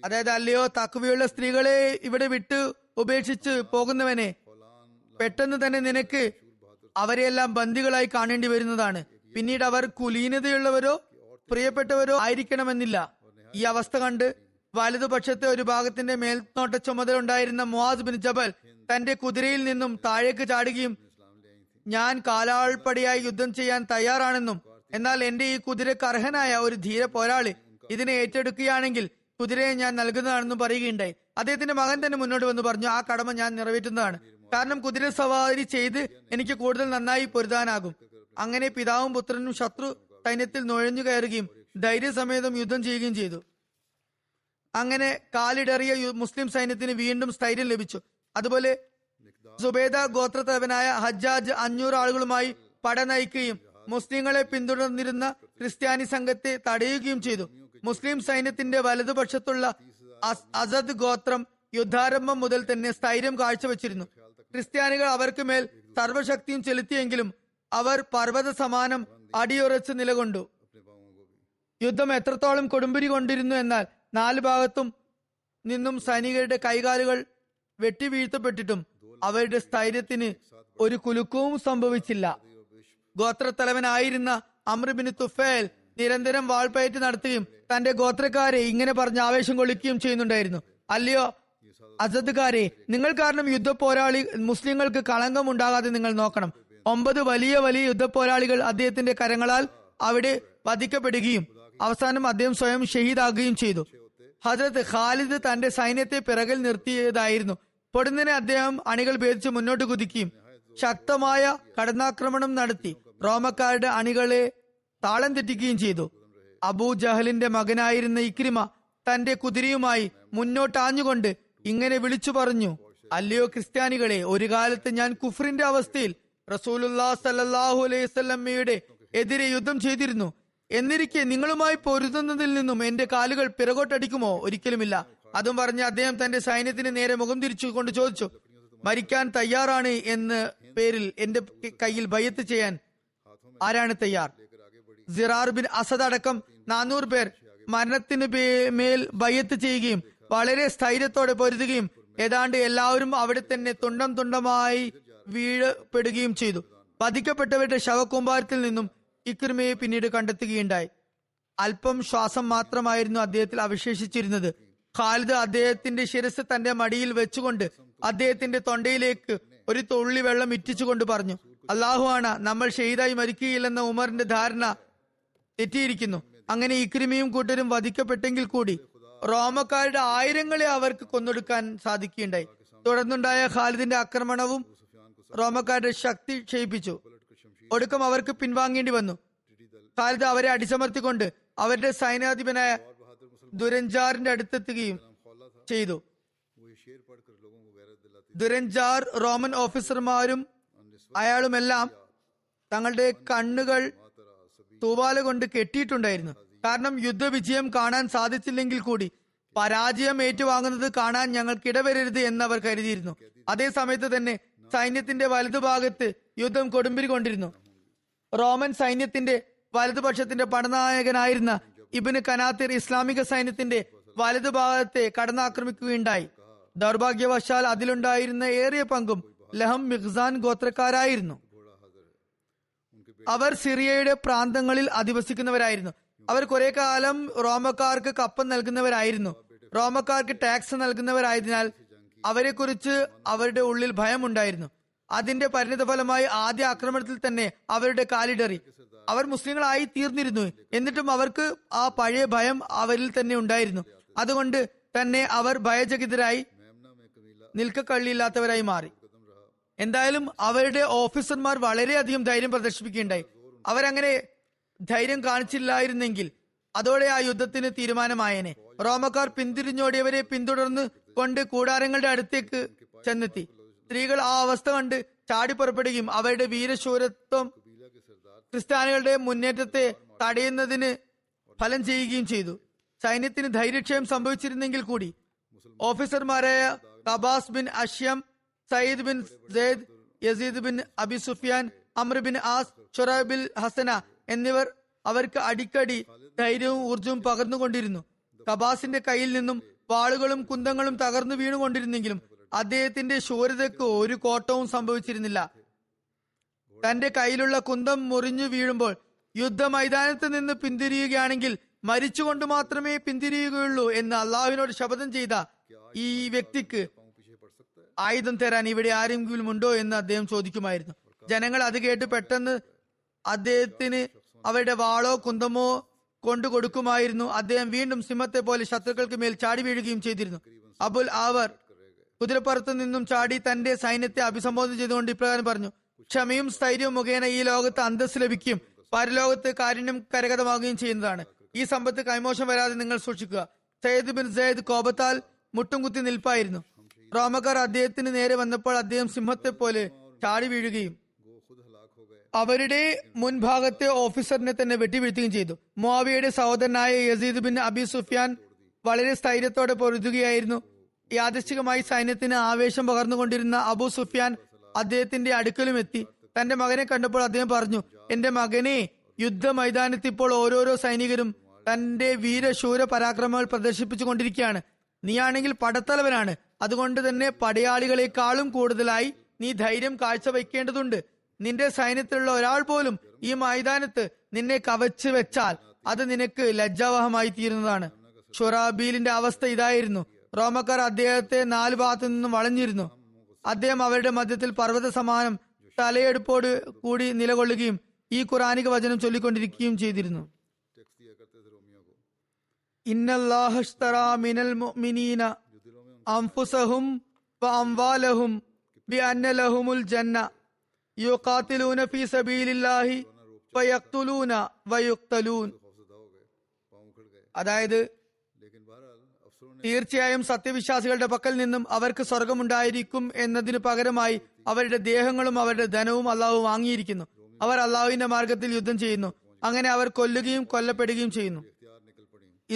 അതായത്, അല്ലയോ തഖ്വയുള്ള സ്ത്രീകളെ, ഇവിടെ വിട്ട് ഉപേക്ഷിച്ച് പോകുന്നവനെ, പെട്ടെന്ന് തന്നെ നിനക്ക് അവരെയെല്ലാം ബന്ദികളായി കാണേണ്ടി വരുന്നതാണ്. പിന്നീട് അവർ കുലീനതയുള്ളവരോ പ്രിയപ്പെട്ടവരോ ആയിരിക്കണമെന്നില്ല. ഈ അവസ്ഥ കണ്ട് വലതുപക്ഷത്തെ ഒരു ഭാഗത്തിന്റെ മേൽനോട്ട ചുമതല ഉണ്ടായിരുന്ന മുആദ് ബിൻ ജബൽ തന്റെ കുതിരയിൽ നിന്നും താഴേക്ക് ചാടുകയും ഞാൻ കാലാൾപ്പടയായി യുദ്ധം ചെയ്യാൻ തയ്യാറാണെന്നും എന്നാൽ എന്റെ ഈ കുതിരക്ക് അർഹനായ ഒരു ധീര പോരാളി ഇതിനെ ഏറ്റെടുക്കുകയാണെങ്കിൽ കുതിരയെ ഞാൻ നൽകുന്നതാണെന്നും പറയുകയുണ്ടായി. അദ്ദേഹത്തിന്റെ മകൻ തന്നെ മുന്നോട്ട് വന്ന് പറഞ്ഞു, ആ കടമ ഞാൻ നിറവേറ്റുന്നതാണ്, കാരണം കുതിര സവാരി ചെയ്ത് എനിക്ക് കൂടുതൽ നന്നായി പൊരുതാനാകും. അങ്ങനെ പിതാവും പുത്രനും ശത്രു സൈന്യത്തിൽ നുഴഞ്ഞു കയറുകയും ധൈര്യസമേതം യുദ്ധം ചെയ്യുകയും ചെയ്തു. അങ്ങനെ കാലിടറിയ മുസ്ലിം സൈന്യത്തിന് വീണ്ടും സ്ഥൈര്യം ലഭിച്ചു. അതുപോലെ സുബൈദ ഗോത്രത്തലവനായ ഹജ്ജാജ് 500 ആളുകളുമായി പട നയിക്കുകയും മുസ്ലിങ്ങളെ പിന്തുടർന്നിരുന്ന ക്രിസ്ത്യാനി സംഘത്തെ തടയുകയും ചെയ്തു. മുസ്ലിം സൈന്യത്തിന്റെ വലതുപക്ഷത്തുള്ള അസദ് ഗോത്രം യുദ്ധാരംഭം മുതൽ തന്നെ സ്ഥൈര്യം കാഴ്ചവെച്ചിരുന്നു. ക്രിസ്ത്യാനികൾ അവർക്ക് മേൽ സർവശക്തിയും ചെലുത്തിയെങ്കിലും അവർ പർവ്വത സമാനം അടിയുറച്ച് നിലകൊണ്ടു. യുദ്ധം എത്രത്തോളം കൊടുമ്പിരി കൊണ്ടിരുന്നു എന്നാൽ നാല് ഭാഗത്തും നിന്നും സൈനികരുടെ കൈകാലുകൾ വെട്ടിവീഴ്ത്തപ്പെട്ടിട്ടും അവരുടെ സ്ഥൈര്യത്തിന് ഒരു കുലുക്കവും സംഭവിച്ചില്ല. ഗോത്രത്തലവനായിരുന്ന അംർ ബിൻ തുഫേൽ നിരന്തരം വാൾപ്പയറ്റ് നടത്തുകയും തന്റെ ഗോത്രക്കാരെ ഇങ്ങനെ പറഞ്ഞ് ആവേശം കൊള്ളിക്കുകയും ചെയ്യുന്നുണ്ടായിരുന്നു, അല്ലയോ അസദ്കാരെ, നിങ്ങൾ കാരണം യുദ്ധ പോരാളി മുസ്ലിങ്ങൾക്ക് കളങ്കം ഉണ്ടാകാതെ നിങ്ങൾ നോക്കണം. 9 വലിയ വലിയ യുദ്ധ പോരാളികൾ അദ്ദേഹത്തിന്റെ കരങ്ങളാൽ അവിടെ വധിക്കപ്പെടുകയും അവസാനം അദ്ദേഹം സ്വയം ഷഹീദാകുകയും ചെയ്തു. ഹസ്രത്ത് ഖാലിദ് തന്റെ സൈന്യത്തെ പിറകിൽ നിർത്തിയതായിരുന്നു. പൊടുന്നനെ അദ്ദേഹം അണികൾ ഭേദിച്ച് മുന്നോട്ട് കുതിക്കുകയും ശക്തമായ കടന്നാക്രമണം നടത്തി റോമക്കാരുടെ അണികളെ താളം തെറ്റിക്കുകയും ചെയ്തു. അബൂ ജഹലിന്റെ മകനായിരുന്ന ഇക്രിമ തന്റെ കുതിരയുമായി മുന്നോട്ടാഞ്ഞുകൊണ്ട് ഇങ്ങനെ വിളിച്ചു പറഞ്ഞു, അല്ലയോ ക്രിസ്ത്യാനികളെ, ഒരു കാലത്ത് ഞാൻ കുഫ്രിന്റെ അവസ്ഥയിൽ റസൂലുള്ളാഹി സ്വല്ലല്ലാഹു അലൈഹി വസല്ലമയുടെ എതിരെ യുദ്ധം ചെയ്തിരുന്നു. എന്നിരിക്കെ നിങ്ങളുമായി പൊരുതുന്നതിൽ നിന്നും എന്റെ കാലുകൾ പിറകോട്ടടിക്കുമോ? ഒരിക്കലുമില്ല. അതും പറഞ്ഞ് അദ്ദേഹം തന്റെ സൈന്യത്തിന് നേരെ മുഖം തിരിച്ചുകൊണ്ട് ചോദിച്ചു, മരിക്കാൻ തയ്യാറാണ് എന്ന പേരിൽ എന്റെ കയ്യിൽ ബയ്യത്ത് ചെയ്യാൻ ആരാണ് തയ്യാർ? സിറാർ ബിൻ അസദ് അടക്കം 400 പേർ മരണത്തിന് മേൽ ബയ്യത്ത് ചെയ്യുകയും വളരെ സ്ഥൈര്യത്തോടെ പൊരുതുകയും ഏതാണ്ട് എല്ലാവരും അവിടെ തന്നെ തുണ്ടം തുണ്ടമായി വീഴപ്പെടുകയും ചെയ്തു. വധിക്കപ്പെട്ടവരുടെ ശവക്കൂമ്പാരത്തിൽ നിന്നും ഇക്രിമയെ പിന്നീട് കണ്ടെത്തുകയുണ്ടായി. അല്പം ശ്വാസം മാത്രമായിരുന്നു അദ്ദേഹത്തിൽ അവശേഷിച്ചിരുന്നത്. ഖാലിദ് അദ്ദേഹത്തിന്റെ ശിരസ് തന്റെ മടിയിൽ വെച്ചുകൊണ്ട് അദ്ദേഹത്തിന്റെ തൊണ്ടയിലേക്ക് ഒരു തുള്ളി വെള്ളം ഇറ്റിച്ചുകൊണ്ട് പറഞ്ഞു, അല്ലാഹു ആണ്, നമ്മൾ ഷഹീദായി മരിക്കുകയില്ലെന്ന ഉമറിന്റെ ധാരണ തെറ്റിയിരിക്കുന്നു. അങ്ങനെ ഇക്രിമയും കൂട്ടരും വധിക്കപ്പെട്ടെങ്കിൽ കൂടി റോമക്കാരുടെ ആയിരങ്ങളെ അവർക്ക് കൊന്നൊടുക്കാൻ സാധിക്കുകയുണ്ടായി. തുടർന്നുണ്ടായ ഖാലിദിന്റെ ആക്രമണവും റോമക്കാരുടെ ശക്തി ക്ഷയിപ്പിച്ചു. ഒടുക്കം അവർക്ക് പിൻവാങ്ങേണ്ടി വന്നു. ഖാലിദ് അവരെ അടിച്ചമർത്തിക്കൊണ്ട് അവരുടെ സൈന്യാധിപനായ ദുരഞ്ചാറിന്റെ അടുത്തെത്തുകയും ചെയ്തു. ദുരഞ്ചാർ റോമൻ ഓഫീസർമാരും അയാളുമെല്ലാം തങ്ങളുടെ കണ്ണുകൾ തൂവാല കൊണ്ട് കെട്ടിയിട്ടുണ്ടായിരുന്നു. കാരണം യുദ്ധവിജയം കാണാൻ സാധിച്ചില്ലെങ്കിൽ കൂടി പരാജയം ഏറ്റുവാങ്ങുന്നത് കാണാൻ ഞങ്ങൾക്കിടവരരുത് എന്നവർ കരുതിയിരുന്നു. അതേസമയത്ത് തന്നെ സൈന്യത്തിന്റെ വലതുഭാഗത്ത് യുദ്ധം കൊടുമ്പിരി കൊണ്ടിരുന്നു. റോമൻ സൈന്യത്തിന്റെ വലതുപക്ഷത്തിന്റെ പടനായകനായിരുന്ന ഇബ്നു കനാത്തിർ ഇസ്ലാമിക സൈന്യത്തിന്റെ വലതുഭാഗത്തെ കടന്നാക്രമിക്കുകയുണ്ടായി. ദൗർഭാഗ്യവശാൽ അതിലുണ്ടായിരുന്ന ഏറിയ പങ്കും ലഹം മിഖ്സാൻ ഗോത്രക്കാരായിരുന്നു. അവർ സിറിയയുടെ പ്രാന്തങ്ങളിൽ അധിവസിക്കുന്നവരായിരുന്നു. അവർ കുറെ കാലം റോമക്കാർക്ക് കപ്പം നൽകുന്നവരായിരുന്നു. റോമക്കാർക്ക് ടാക്സ് നൽകുന്നവരായതിനാൽ അവരെക്കുറിച്ച് അവരുടെ ഉള്ളിൽ ഭയമുണ്ടായിരുന്നു. അതിന്റെ പരിണിതഫലമായി ആദ്യ ആക്രമണത്തിൽ തന്നെ അവരുടെ കാലിടറി. അവർ മുസ്ലിങ്ങളായി തീർന്നിരുന്നു. എന്നിട്ടും അവർക്ക് ആ പഴയ ഭയം അവരിൽ തന്നെ ഉണ്ടായിരുന്നു. അതുകൊണ്ട് തന്നെ അവർ ഭയചകിതരായി നിൽക്കക്കള്ളിയില്ലാത്തവരായി മാറി. എന്തായാലും അവരുടെ ഓഫീസർമാർ വളരെയധികം ധൈര്യം പ്രദർശിപ്പിക്കുകയുണ്ടായി. അവരങ്ങനെ ധൈര്യം കാണിച്ചില്ലായിരുന്നെങ്കിൽ അതോടെ ആ യുദ്ധത്തിന് തീരുമാനമായേനെ. റോമക്കാർ പിന്തിരിഞ്ഞോടിയവരെ പിന്തുടർന്ന് കൊണ്ട് കൂടാരങ്ങളുടെ അടുത്തേക്ക് ചെന്നെത്തി. സ്ത്രീകൾ ആ അവസ്ഥ കണ്ട് ചാടിപ്പുറപ്പെടുകയും അവരുടെ വീരശൂരത്വം ക്രിസ്ത്യാനികളുടെ മുന്നേറ്റത്തെ തടയുന്നതിന് ഫലം ചെയ്യുകയും ചെയ്തു. സൈന്യത്തിന് ധൈര്യക്ഷയം സംഭവിച്ചിരുന്നെങ്കിൽ കൂടി ഓഫീസർമാരായ Kabas bin Ashyam, Sayyid bin Sayyid, Yazid bin Abi Sufyan, Amr bin As, Shurahbil Hasana എന്നിവർ അവർക്ക് അടിക്കടി ധൈര്യവും ഊർജവും പകർന്നുകൊണ്ടിരുന്നു. കബാസിന്റെ കയ്യിൽ നിന്നും വാളുകളും കുന്തങ്ങളും തകർന്നു വീണുകൊണ്ടിരുന്നെങ്കിലും അദ്ദേഹത്തിന്റെ ശൂരതയ്ക്ക് ഒരു കോട്ടവും സംഭവിച്ചിരുന്നില്ല. തന്റെ കയ്യിലുള്ള കുന്തം മുറിഞ്ഞു വീഴുമ്പോൾ യുദ്ധ മൈതാനത്ത് നിന്ന് പിന്തിരിയുകയാണെങ്കിൽ മരിച്ചുകൊണ്ട് മാത്രമേ പിന്തിരിയുകയുള്ളൂ എന്ന് അള്ളാഹുവിനോട് ശപഥം ചെയ്ത ഈ വ്യക്തിക്ക് ആയുധം തരാൻ ഇവിടെ ആരെങ്കിലും ഉണ്ടോ എന്ന് അദ്ദേഹം ചോദിക്കുമായിരുന്നു. ജനങ്ങൾ അത് കേട്ട് പെട്ടെന്ന് അദ്ദേഹത്തിന് അവരുടെ വാളോ കുന്തമോ കൊണ്ടു കൊടുക്കുമായിരുന്നു. അദ്ദേഹം വീണ്ടും സിംഹത്തെ പോലെ ശത്രുക്കൾക്ക് മേൽ ചാടി വീഴുകയും ചെയ്തിരുന്നു. അബുൽ ആവർ കുതിരപ്പുറത്ത് നിന്നും ചാടി തന്റെ സൈന്യത്തെ അഭിസംബോധന ചെയ്തുകൊണ്ട് ഇപ്രകാരം പറഞ്ഞു: ക്ഷമയും സ്ഥൈര്യവും മുഖേന ഈ ലോകത്ത് അന്തസ് ലഭിക്കും, പരലോകത്ത് കാരുണ്യം കരഗതമാകുകയും ചെയ്യുന്നതാണ്. ഈ സമ്പത്ത് കൈമോശം വരാതെ നിങ്ങൾ സൂക്ഷിക്കുക. സയ്യിദ് ബിൻ സയ്യിദ് കോപത്താൽ മുട്ടും കുത്തി നിൽപ്പായിരുന്നു. റോമക്കാർ അദ്ദേഹത്തിന് നേരെ വന്നപ്പോൾ അദ്ദേഹം സിംഹത്തെ പോലെ ചാടി വീഴുകയും അവരുടെ മുൻഭാഗത്തെ ഓഫീസറിനെ തന്നെ വെട്ടിവീഴ്ത്തുകയും ചെയ്തു. മുആവിയയുടെ സഹോദരനായ യസീദ് ബിൻ അബി സുഫിയാൻ വളരെ സ്ഥൈര്യത്തോടെ പൊരുതുകയായിരുന്നു. യാദൃശ്ചികമായി സൈന്യത്തിന് ആവേശം പകർന്നുകൊണ്ടിരുന്ന അബു സുഫിയാൻ അദ്ദേഹത്തിന്റെ അടുക്കലും എത്തി. തന്റെ മകനെ കണ്ടപ്പോൾ അദ്ദേഹം പറഞ്ഞു: എന്റെ മകനെ, യുദ്ധ മൈതാനത്തിപ്പോൾ ഓരോരോ സൈനികരും തന്റെ വീരശൂര പരാക്രമങ്ങൾ പ്രദർശിപ്പിച്ചു കൊണ്ടിരിക്കുകയാണ്. നീയാണെങ്കിൽ പടത്തലവനാണ്. അതുകൊണ്ട് തന്നെ പടയാളികളെക്കാളും കൂടുതലായി നീ ധൈര്യം കാഴ്ചവെക്കേണ്ടതുണ്ട്. നിന്റെ സൈന്യത്തിലുള്ള ഒരാൾ പോലും ഈ മൈതാനത്ത് നിന്നെ കവച്ച് വെച്ചാൽ അത് നിനക്ക് ലജ്ജാവഹമായി തീരുന്നതാണ്. ഷുറാബീലിന്റെ അവസ്ഥ ഇതായിരുന്നു. റോമക്കാർ അദ്ദേഹത്തെ നാല് ഭാഗത്തു നിന്നും വളഞ്ഞിരുന്നു. അദ്ദേഹം അവരുടെ മധ്യത്തിൽ പർവ്വത സമാനം തലയെടുപ്പോട് കൂടി നിലകൊള്ളുകയും ഈ ഖുറാനിക വചനം ചൊല്ലിക്കൊണ്ടിരിക്കുകയും ചെയ്തിരുന്നു: ഇന്നല്ലാഹ്തറാ മിനൽ മുഅ്മിനീന അൻഫുസഹും വഅംവാലഹും ബിഅന്ന ലഹുമുൽ ജന്ന യുഖാതിലൂന ഫീ സബീലില്ലാഹി ഫയഖ്തുലൂന വയുഖ്തലൂൻ. അതായത്, തീർച്ചയായും സത്യവിശ്വാസികളുടെ പക്കൽ നിന്നും അവർക്ക് സ്വർഗമുണ്ടായിരിക്കും എന്നതിന് പകരമായി അവരുടെ ദേഹങ്ങളും അവരുടെ ധനവും അള്ളാഹു വാങ്ങിയിരിക്കുന്നു. അവർ അള്ളാഹുവിന്റെ മാർഗത്തിൽ യുദ്ധം ചെയ്യുന്നു. അങ്ങനെ അവർ കൊല്ലുകയും കൊല്ലപ്പെടുകയും ചെയ്യുന്നു.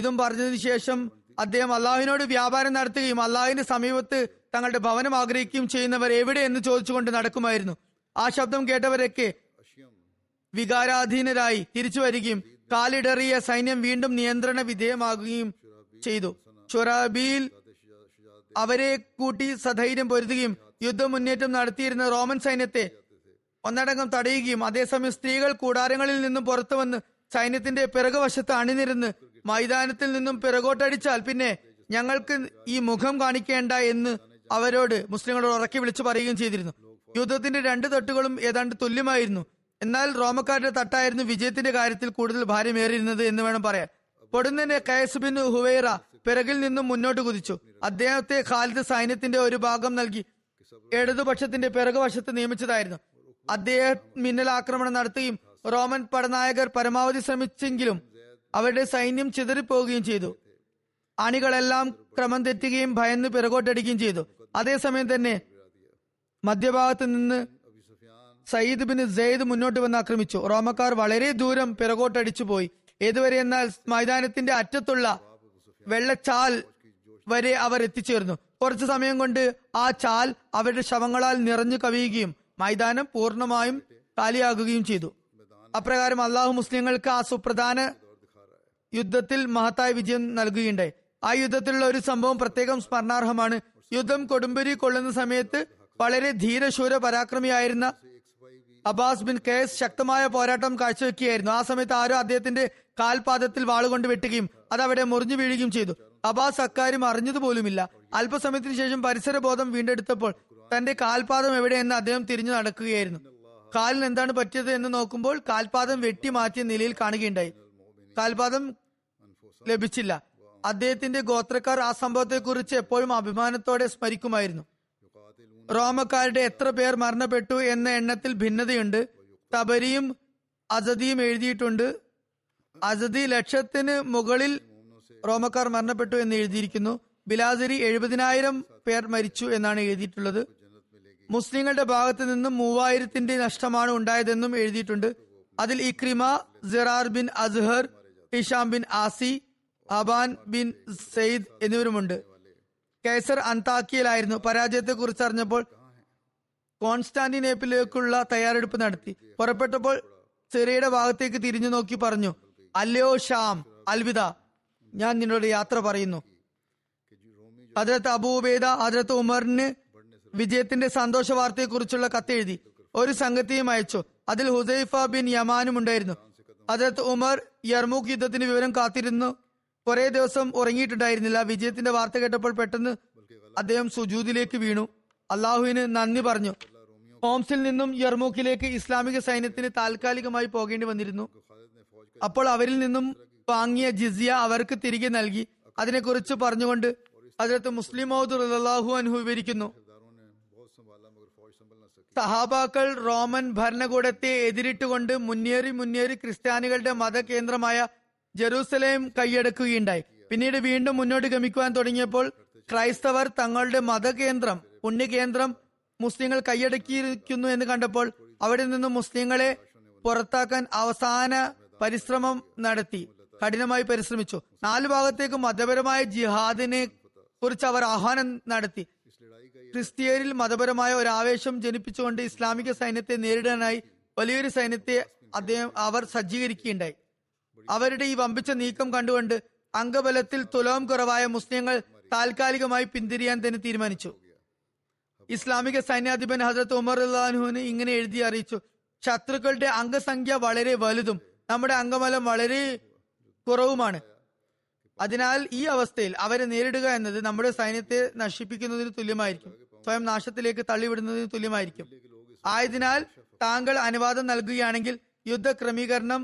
ഇതും പറഞ്ഞതിനു ശേഷം അദ്ദേഹം അള്ളാഹുവിനോട് വ്യാപാരം നടത്തുകയും അള്ളാഹുവിന്റെ സമീപത്ത് തങ്ങളുടെ ഭവനം ആഗ്രഹിക്കുകയും ചെയ്യുന്നവർ എവിടെ എന്ന് ചോദിച്ചുകൊണ്ട് നടക്കുമായിരുന്നു. ആ ശബ്ദം കേട്ടവരൊക്കെ വികാരാധീനരായി തിരിച്ചു വരികയും കാലിടറിയ സൈന്യം വീണ്ടും നിയന്ത്രണ വിധേയമാകുകയും ചെയ്തു. ഷുറഹ്ബീൽ അവരെ കൂട്ടി സധൈര്യം പൊരുതുകയും യുദ്ധമുന്നേറ്റം നടത്തിയിരുന്ന റോമൻ സൈന്യത്തെ ഒന്നടങ്കം തടയുകയും അതേസമയം സ്ത്രീകൾ കൂടാരങ്ങളിൽ നിന്നും പുറത്തു വന്ന് സൈന്യത്തിന്റെ പിറകുവശത്ത് അണിനിരുന്ന് മൈതാനത്തിൽ നിന്നും പിറകോട്ടടിച്ചാൽ പിന്നെ ഞങ്ങൾക്ക് ഈ മുഖം കാണിക്കേണ്ട എന്ന് അവരോട് മുസ്ലിങ്ങളോട് ഉറക്കി വിളിച്ചു പറയുകയും ചെയ്തിരുന്നു. യുദ്ധത്തിന്റെ രണ്ട് തട്ടുകളും ഏതാണ്ട് തുല്യമായിരുന്നു. എന്നാൽ റോമക്കാരുടെ തട്ടായിരുന്നു വിജയത്തിന്റെ കാര്യത്തിൽ കൂടുതൽ ഭാര്യമേറിയിരുന്നത് എന്ന് വേണം പറയാൻ. പൊടുന്നനെ ഖൈസ് ബിൻ ഹുവൈറ പിറകിൽ നിന്നും മുന്നോട്ട് കുതിച്ചു. അദ്ദേഹത്തെ ഖാലിദ് സൈന്യത്തിന്റെ ഒരു ഭാഗം നൽകി ഇടതുപക്ഷത്തിന്റെ പിറകുവശത്ത് നിയമിച്ചതായിരുന്നു. അദ്ദേഹം മിന്നലാക്രമണം നടത്തുകയും റോമൻ പടനായകർ പരമാവധി ശ്രമിച്ചെങ്കിലും അവരുടെ സൈന്യം ചിതറിപ്പോവുകയും ചെയ്തു. അണികളെല്ലാം ക്രമം തെറ്റുകയും ഭയന്ന് പിറകോട്ടടിക്കുകയും ചെയ്തു. അതേസമയം തന്നെ മധ്യഭാഗത്ത് നിന്ന് സയ്യിദ് ബിൻ സയ്യിദ് മുന്നോട്ട് വന്ന് ആക്രമിച്ചു. റോമക്കാർ വളരെ ദൂരം പിറകോട്ടടിച്ചു പോയി. ഏതുവരെ എന്നാൽ മൈതാനത്തിന്റെ അറ്റത്തുള്ള വെള്ളച്ചാൽ വരെ അവർ എത്തിച്ചേർന്നു. കുറച്ചു സമയം കൊണ്ട് ആ ചാൽ അവരുടെ ശവങ്ങളാൽ നിറഞ്ഞു കവിയുകയും മൈതാനം പൂർണ്ണമായും കാലിയാകുകയും ചെയ്തു. അപ്രകാരം അള്ളാഹു മുസ്ലിങ്ങൾക്ക് ആ സുപ്രധാന യുദ്ധത്തിൽ മഹത്തായ വിജയം നൽകുകയുണ്ടായി. ആ യുദ്ധത്തിലുള്ള ഒരു സംഭവം പ്രത്യേകം സ്മരണാർഹമാണ്. യുദ്ധം കൊടുമ്പരി കൊള്ളുന്ന സമയത്ത് വളരെ ധീരശൂര പരാക്രമിയായിരുന്ന അബ്ബാസ് ബിൻ കേസ് ശക്തമായ പോരാട്ടം കാഴ്ചവെക്കുകയായിരുന്നു. ആ സമയത്ത് ആരോ അദ്ദേഹത്തിന്റെ കാൽപാദത്തിൽ വാളുകൊണ്ട് വെട്ടുകയും അത് അവിടെ മുറിഞ്ഞു വീഴുകയും ചെയ്തു. അബ്ബാസ് അക്കാര്യം അറിഞ്ഞതുപോലുമില്ല. അല്പസമയത്തിന് ശേഷം പരിസരബോധം വീണ്ടെടുത്തപ്പോൾ തന്റെ കാൽപാദം എവിടെയെന്ന് അദ്ദേഹം തിരിഞ്ഞു നടക്കുകയായിരുന്നു. കാലിന് എന്താണ് പറ്റിയത് എന്ന് നോക്കുമ്പോൾ കാൽപാദം വെട്ടി മാറ്റിയ നിലയിൽ കാണുകയുണ്ടായി. കാൽപാദം ലഭിച്ചില്ല. അദ്ദേഹത്തിന്റെ ഗോത്രക്കാർ ആ സംഭവത്തെക്കുറിച്ച് എപ്പോഴും അഭിമാനത്തോടെ സ്മരിക്കുമായിരുന്നു. റോമക്കാരുടെ എത്ര പേർ മരണപ്പെട്ടു എന്ന എണ്ണത്തിൽ ഭിന്നതയുണ്ട്. തബരിയും അസദിയും എഴുതിയിട്ടുണ്ട്. അസദി 100,000 മുകളിൽ റോമക്കാർ മരണപ്പെട്ടു എന്ന് എഴുതിയിരിക്കുന്നു. ബിലാസരി 70,000 പേർ മരിച്ചു എന്നാണ് എഴുതിയിട്ടുള്ളത്. മുസ്ലിങ്ങളുടെ ഭാഗത്ത് നിന്നും 3000 നഷ്ടമാണ് ഉണ്ടായതെന്നും എഴുതിയിട്ടുണ്ട്. അതിൽ Ikrima, Zirar bin Azhar, Hisham bin ആസി, Haban bin Zaid എന്നിവരുമുണ്ട്. കൈസർ അന്താക്കിയയിലായിരുന്നു. പരാജയത്തെക്കുറിച്ച് അറിഞ്ഞപ്പോൾ കോൺസ്റ്റാന്റിനേപ്പിലേക്കുള്ള തയ്യാറെടുപ്പ് നടത്തി. പുറപ്പെട്ടപ്പോൾ സിറിയയുടെ ഭാഗത്തേക്ക് തിരിഞ്ഞു നോക്കി പറഞ്ഞു, അല്ലയോ ഷാം, അൽവിദ, ഞാൻ നിന്നോട് യാത്ര പറയുന്നു. ഹദ്രത്ത് അബൂ ഉബൈദ ഹദ്രത്ത് ഉമറിന് വിജയത്തിന്റെ സന്തോഷ വാർത്തയെക്കുറിച്ചുള്ള കത്തെഴുതി. ഒരു സംഘത്തെയും അയച്ചു. അതിൽ ഹുസൈഫ ബിൻ യമാനും ഉണ്ടായിരുന്നു. ഹദ്രത്ത് ഉമർ യർമൂക്ക് യുദ്ധത്തിന്റെ വിവരം കാത്തിരുന്നു. കുറെ ദിവസം ഉറങ്ങിയിട്ടുണ്ടായിരുന്നില്ല. വിജയത്തിന്റെ വാർത്ത കേട്ടപ്പോൾ പെട്ടെന്ന് അദ്ദേഹം സുജൂദിലേക്ക് വീണു അള്ളാഹുവിന് നന്ദി പറഞ്ഞു. ഹോംസിൽ നിന്നും യർമൂക്കിലേക്ക് ഇസ്ലാമിക സൈന്യത്തിന് താൽക്കാലികമായി പോകേണ്ടി വന്നിരുന്നു. അപ്പോൾ അവരിൽ നിന്നും വാങ്ങിയ ജിസിയ അവർക്ക് തിരികെ നൽകി. അതിനെക്കുറിച്ച് പറഞ്ഞുകൊണ്ട് ഹദ്രത്ത് മുസ്ലിം മൗദ് റളിയല്ലാഹു അൻഹു വിവരിക്കുന്നു, സഹാബാക്കൾ റോമൻ ഭരണകൂടത്തെ എതിരിട്ടുകൊണ്ട് മുന്നേറി ക്രിസ്ത്യാനികളുടെ മതകേന്ദ്രമായ ജെറൂസലേം കൈയടക്കുകയുണ്ടായി. പിന്നീട് വീണ്ടും മുന്നോട്ട് ഗമിക്കുവാൻ തുടങ്ങിയപ്പോൾ ക്രൈസ്തവർ തങ്ങളുടെ മതകേന്ദ്രം പുണ്യകേന്ദ്രം മുസ്ലിങ്ങൾ കൈയടക്കിയിരിക്കുന്നു എന്ന് കണ്ടപ്പോൾ അവിടെ നിന്നും മുസ്ലിങ്ങളെ പുറത്താക്കാൻ അവസാന പരിശ്രമം നടത്തി, കഠിനമായി പരിശ്രമിച്ചു. 4 ഭാഗത്തേക്ക് മതപരമായ ജിഹാദിനെ കുറിച്ച് അവർ ആഹ്വാനം നടത്തി. ക്രിസ്ത്യരിൽ മതപരമായ ഒരു ആവേശം ജനിപ്പിച്ചുകൊണ്ട് ഇസ്ലാമിക സൈന്യത്തെ നേരിടാനായി വലിയൊരു സൈന്യത്തെ അവർ സജ്ജീകരിക്കുകയുണ്ടായി. അവരുടെ ഈ വമ്പിച്ച നീക്കം കണ്ടുകൊണ്ട് അംഗബലത്തിൽ തുലവും കുറവായ മുസ്ലിങ്ങൾ താൽക്കാലികമായി പിന്തിരിയാൻ തന്നെ തീരുമാനിച്ചു. ഇസ്ലാമിക സൈന്യാധിപൻ ഹസ്രത്ത് ഉമർ റളിയല്ലാഹുവിന് ഇങ്ങനെ എഴുതി അറിയിച്ചു, ശത്രുക്കളുടെ അംഗസംഖ്യ വളരെ വലുതും നമ്മുടെ അംഗബലം വളരെ കുറവുമാണ്. അതിനാൽ ഈ അവസ്ഥയിൽ അവരെ നേരിടുക എന്നത് നമ്മുടെ സൈന്യത്തെ നശിപ്പിക്കുന്നതിന് തുല്യമായിരിക്കും, സ്വയം നാശത്തിലേക്ക് തള്ളിവിടുന്നതിന് തുല്യമായിരിക്കും. ആയതിനാൽ താങ്കൾ അനുവാദം നൽകുകയാണെങ്കിൽ യുദ്ധ ക്രമീകരണം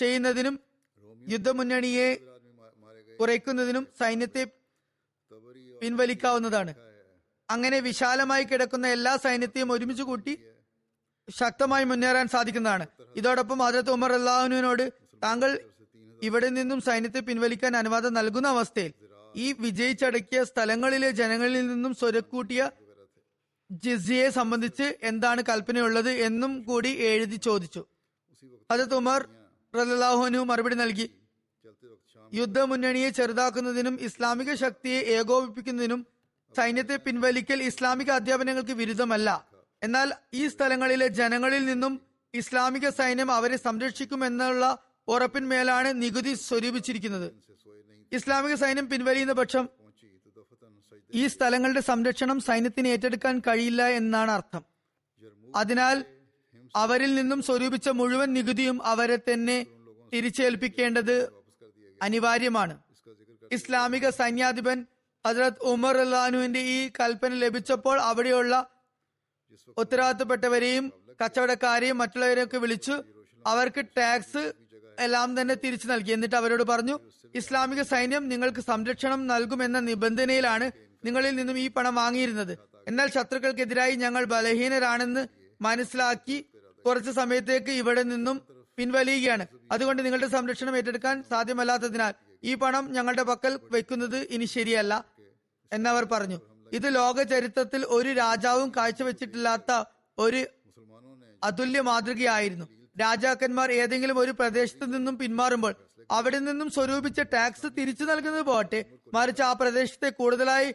ചെയ്യുന്നതിനും യുദ്ധമുന്നണിയെ കുറയ്ക്കുന്നതിനും സൈന്യത്തെ പിൻവലിക്കാവുന്നതാണ്. അങ്ങനെ വിശാലമായി കിടക്കുന്ന എല്ലാ സൈന്യത്തെയും ഒരുമിച്ച് കൂട്ടി ശക്തമായി മുന്നേറാൻ സാധിക്കുന്നതാണ്. ഇതോടൊപ്പം ഹദ്രത്ത് ഉമർ റളിയല്ലാഹുവിനോട് താങ്കൾ ഇവിടെ നിന്നും സൈന്യത്തെ പിൻവലിക്കാൻ അനുവാദം നൽകുന്ന അവസ്ഥയിൽ ഈ വിജയിച്ചടക്കിയ സ്ഥലങ്ങളിലെ ജനങ്ങളിൽ നിന്നും സ്വരക്കൂട്ടിയ ജിസിയെ സംബന്ധിച്ച് എന്താണ് കൽപ്പനയുള്ളത് എന്നും കൂടി എഴുതി ചോദിച്ചു. ഹദ്രത്ത് ഉമർ റളിയല്ലാഹുവിനു മറുപടി നൽകി, യുദ്ധമുന്നണിയെ ചെറുതാക്കുന്നതിനും ഇസ്ലാമിക ശക്തിയെ ഏകോപിപ്പിക്കുന്നതിനും സൈന്യത്തെ പിൻവലിക്കൽ ഇസ്ലാമിക അധ്യാപനങ്ങൾക്ക് വിരുദ്ധമല്ല. എന്നാൽ ഈ സ്ഥലങ്ങളിലെ ജനങ്ങളിൽ നിന്നും ഇസ്ലാമിക സൈന്യം അവരെ സംരക്ഷിക്കുമെന്നുള്ള ഉറപ്പിന്മേലാണ് നികുതി സ്വരൂപിച്ചിരിക്കുന്നത്. ഇസ്ലാമിക സൈന്യം പിൻവലിയുന്ന പക്ഷം ഈ സ്ഥലങ്ങളുടെ സംരക്ഷണം സൈന്യത്തിന് ഏറ്റെടുക്കാൻ കഴിയില്ല എന്നാണ് അർത്ഥം. അതിനാൽ അവരിൽ നിന്നും സ്വരൂപിച്ച മുഴുവൻ നികുതിയും അവരെ തന്നെ തിരിച്ചേൽപ്പിക്കേണ്ടത് അനിവാര്യമാണ്. ഇസ്ലാമിക സൈന്യാധിപൻ ഹദ്രത്ത് ഉമർ റളിയല്ലാഹുവിന്റെ ഈ കൽപ്പന ലഭിച്ചപ്പോൾ അവിടെയുള്ള ഉത്തരവാദിത്തപ്പെട്ടവരെയും കച്ചവടക്കാരെയും മറ്റുള്ളവരെയൊക്കെ വിളിച്ചു അവർക്ക് ടാക്സ് എല്ലാം തന്നെ തിരിച്ചു നൽകി. എന്നിട്ട് അവരോട് പറഞ്ഞു, ഇസ്ലാമിക സൈന്യം നിങ്ങൾക്ക് സംരക്ഷണം നൽകുമെന്ന നിബന്ധനയിലാണ് നിങ്ങളിൽ നിന്നും ഈ പണം വാങ്ങിയിരുന്നത്. എന്നാൽ ശത്രുക്കൾക്കെതിരായി ഞങ്ങൾ ബലഹീനരാണെന്ന് മനസ്സിലാക്കി കുറച്ച് സമയത്തേക്ക് ഇവിടെ നിന്നും പിൻവലിയുകയാണ്. അതുകൊണ്ട് നിങ്ങളുടെ സംരക്ഷണം ഏറ്റെടുക്കാൻ സാധ്യമല്ലാത്തതിനാൽ ഈ പണം ഞങ്ങളുടെ പക്കൽ വെക്കുന്നത് ഇനി ശരിയല്ല എന്നവർ പറഞ്ഞു. ഇത് ലോക ചരിത്രത്തിൽ ഒരു രാജാവും കാഴ്ചവെച്ചിട്ടില്ലാത്ത ഒരു അതുല്യ മാതൃകയായിരുന്നു. രാജാക്കന്മാർ ഏതെങ്കിലും ഒരു പ്രദേശത്ത് നിന്നും പിന്മാറുമ്പോൾ അവിടെ നിന്നും സ്വരൂപിച്ച ടാക്സ് തിരിച്ചു നൽകുന്നത് പോട്ടെ, മറിച്ച് ആ പ്രദേശത്തെ കൂടുതലായി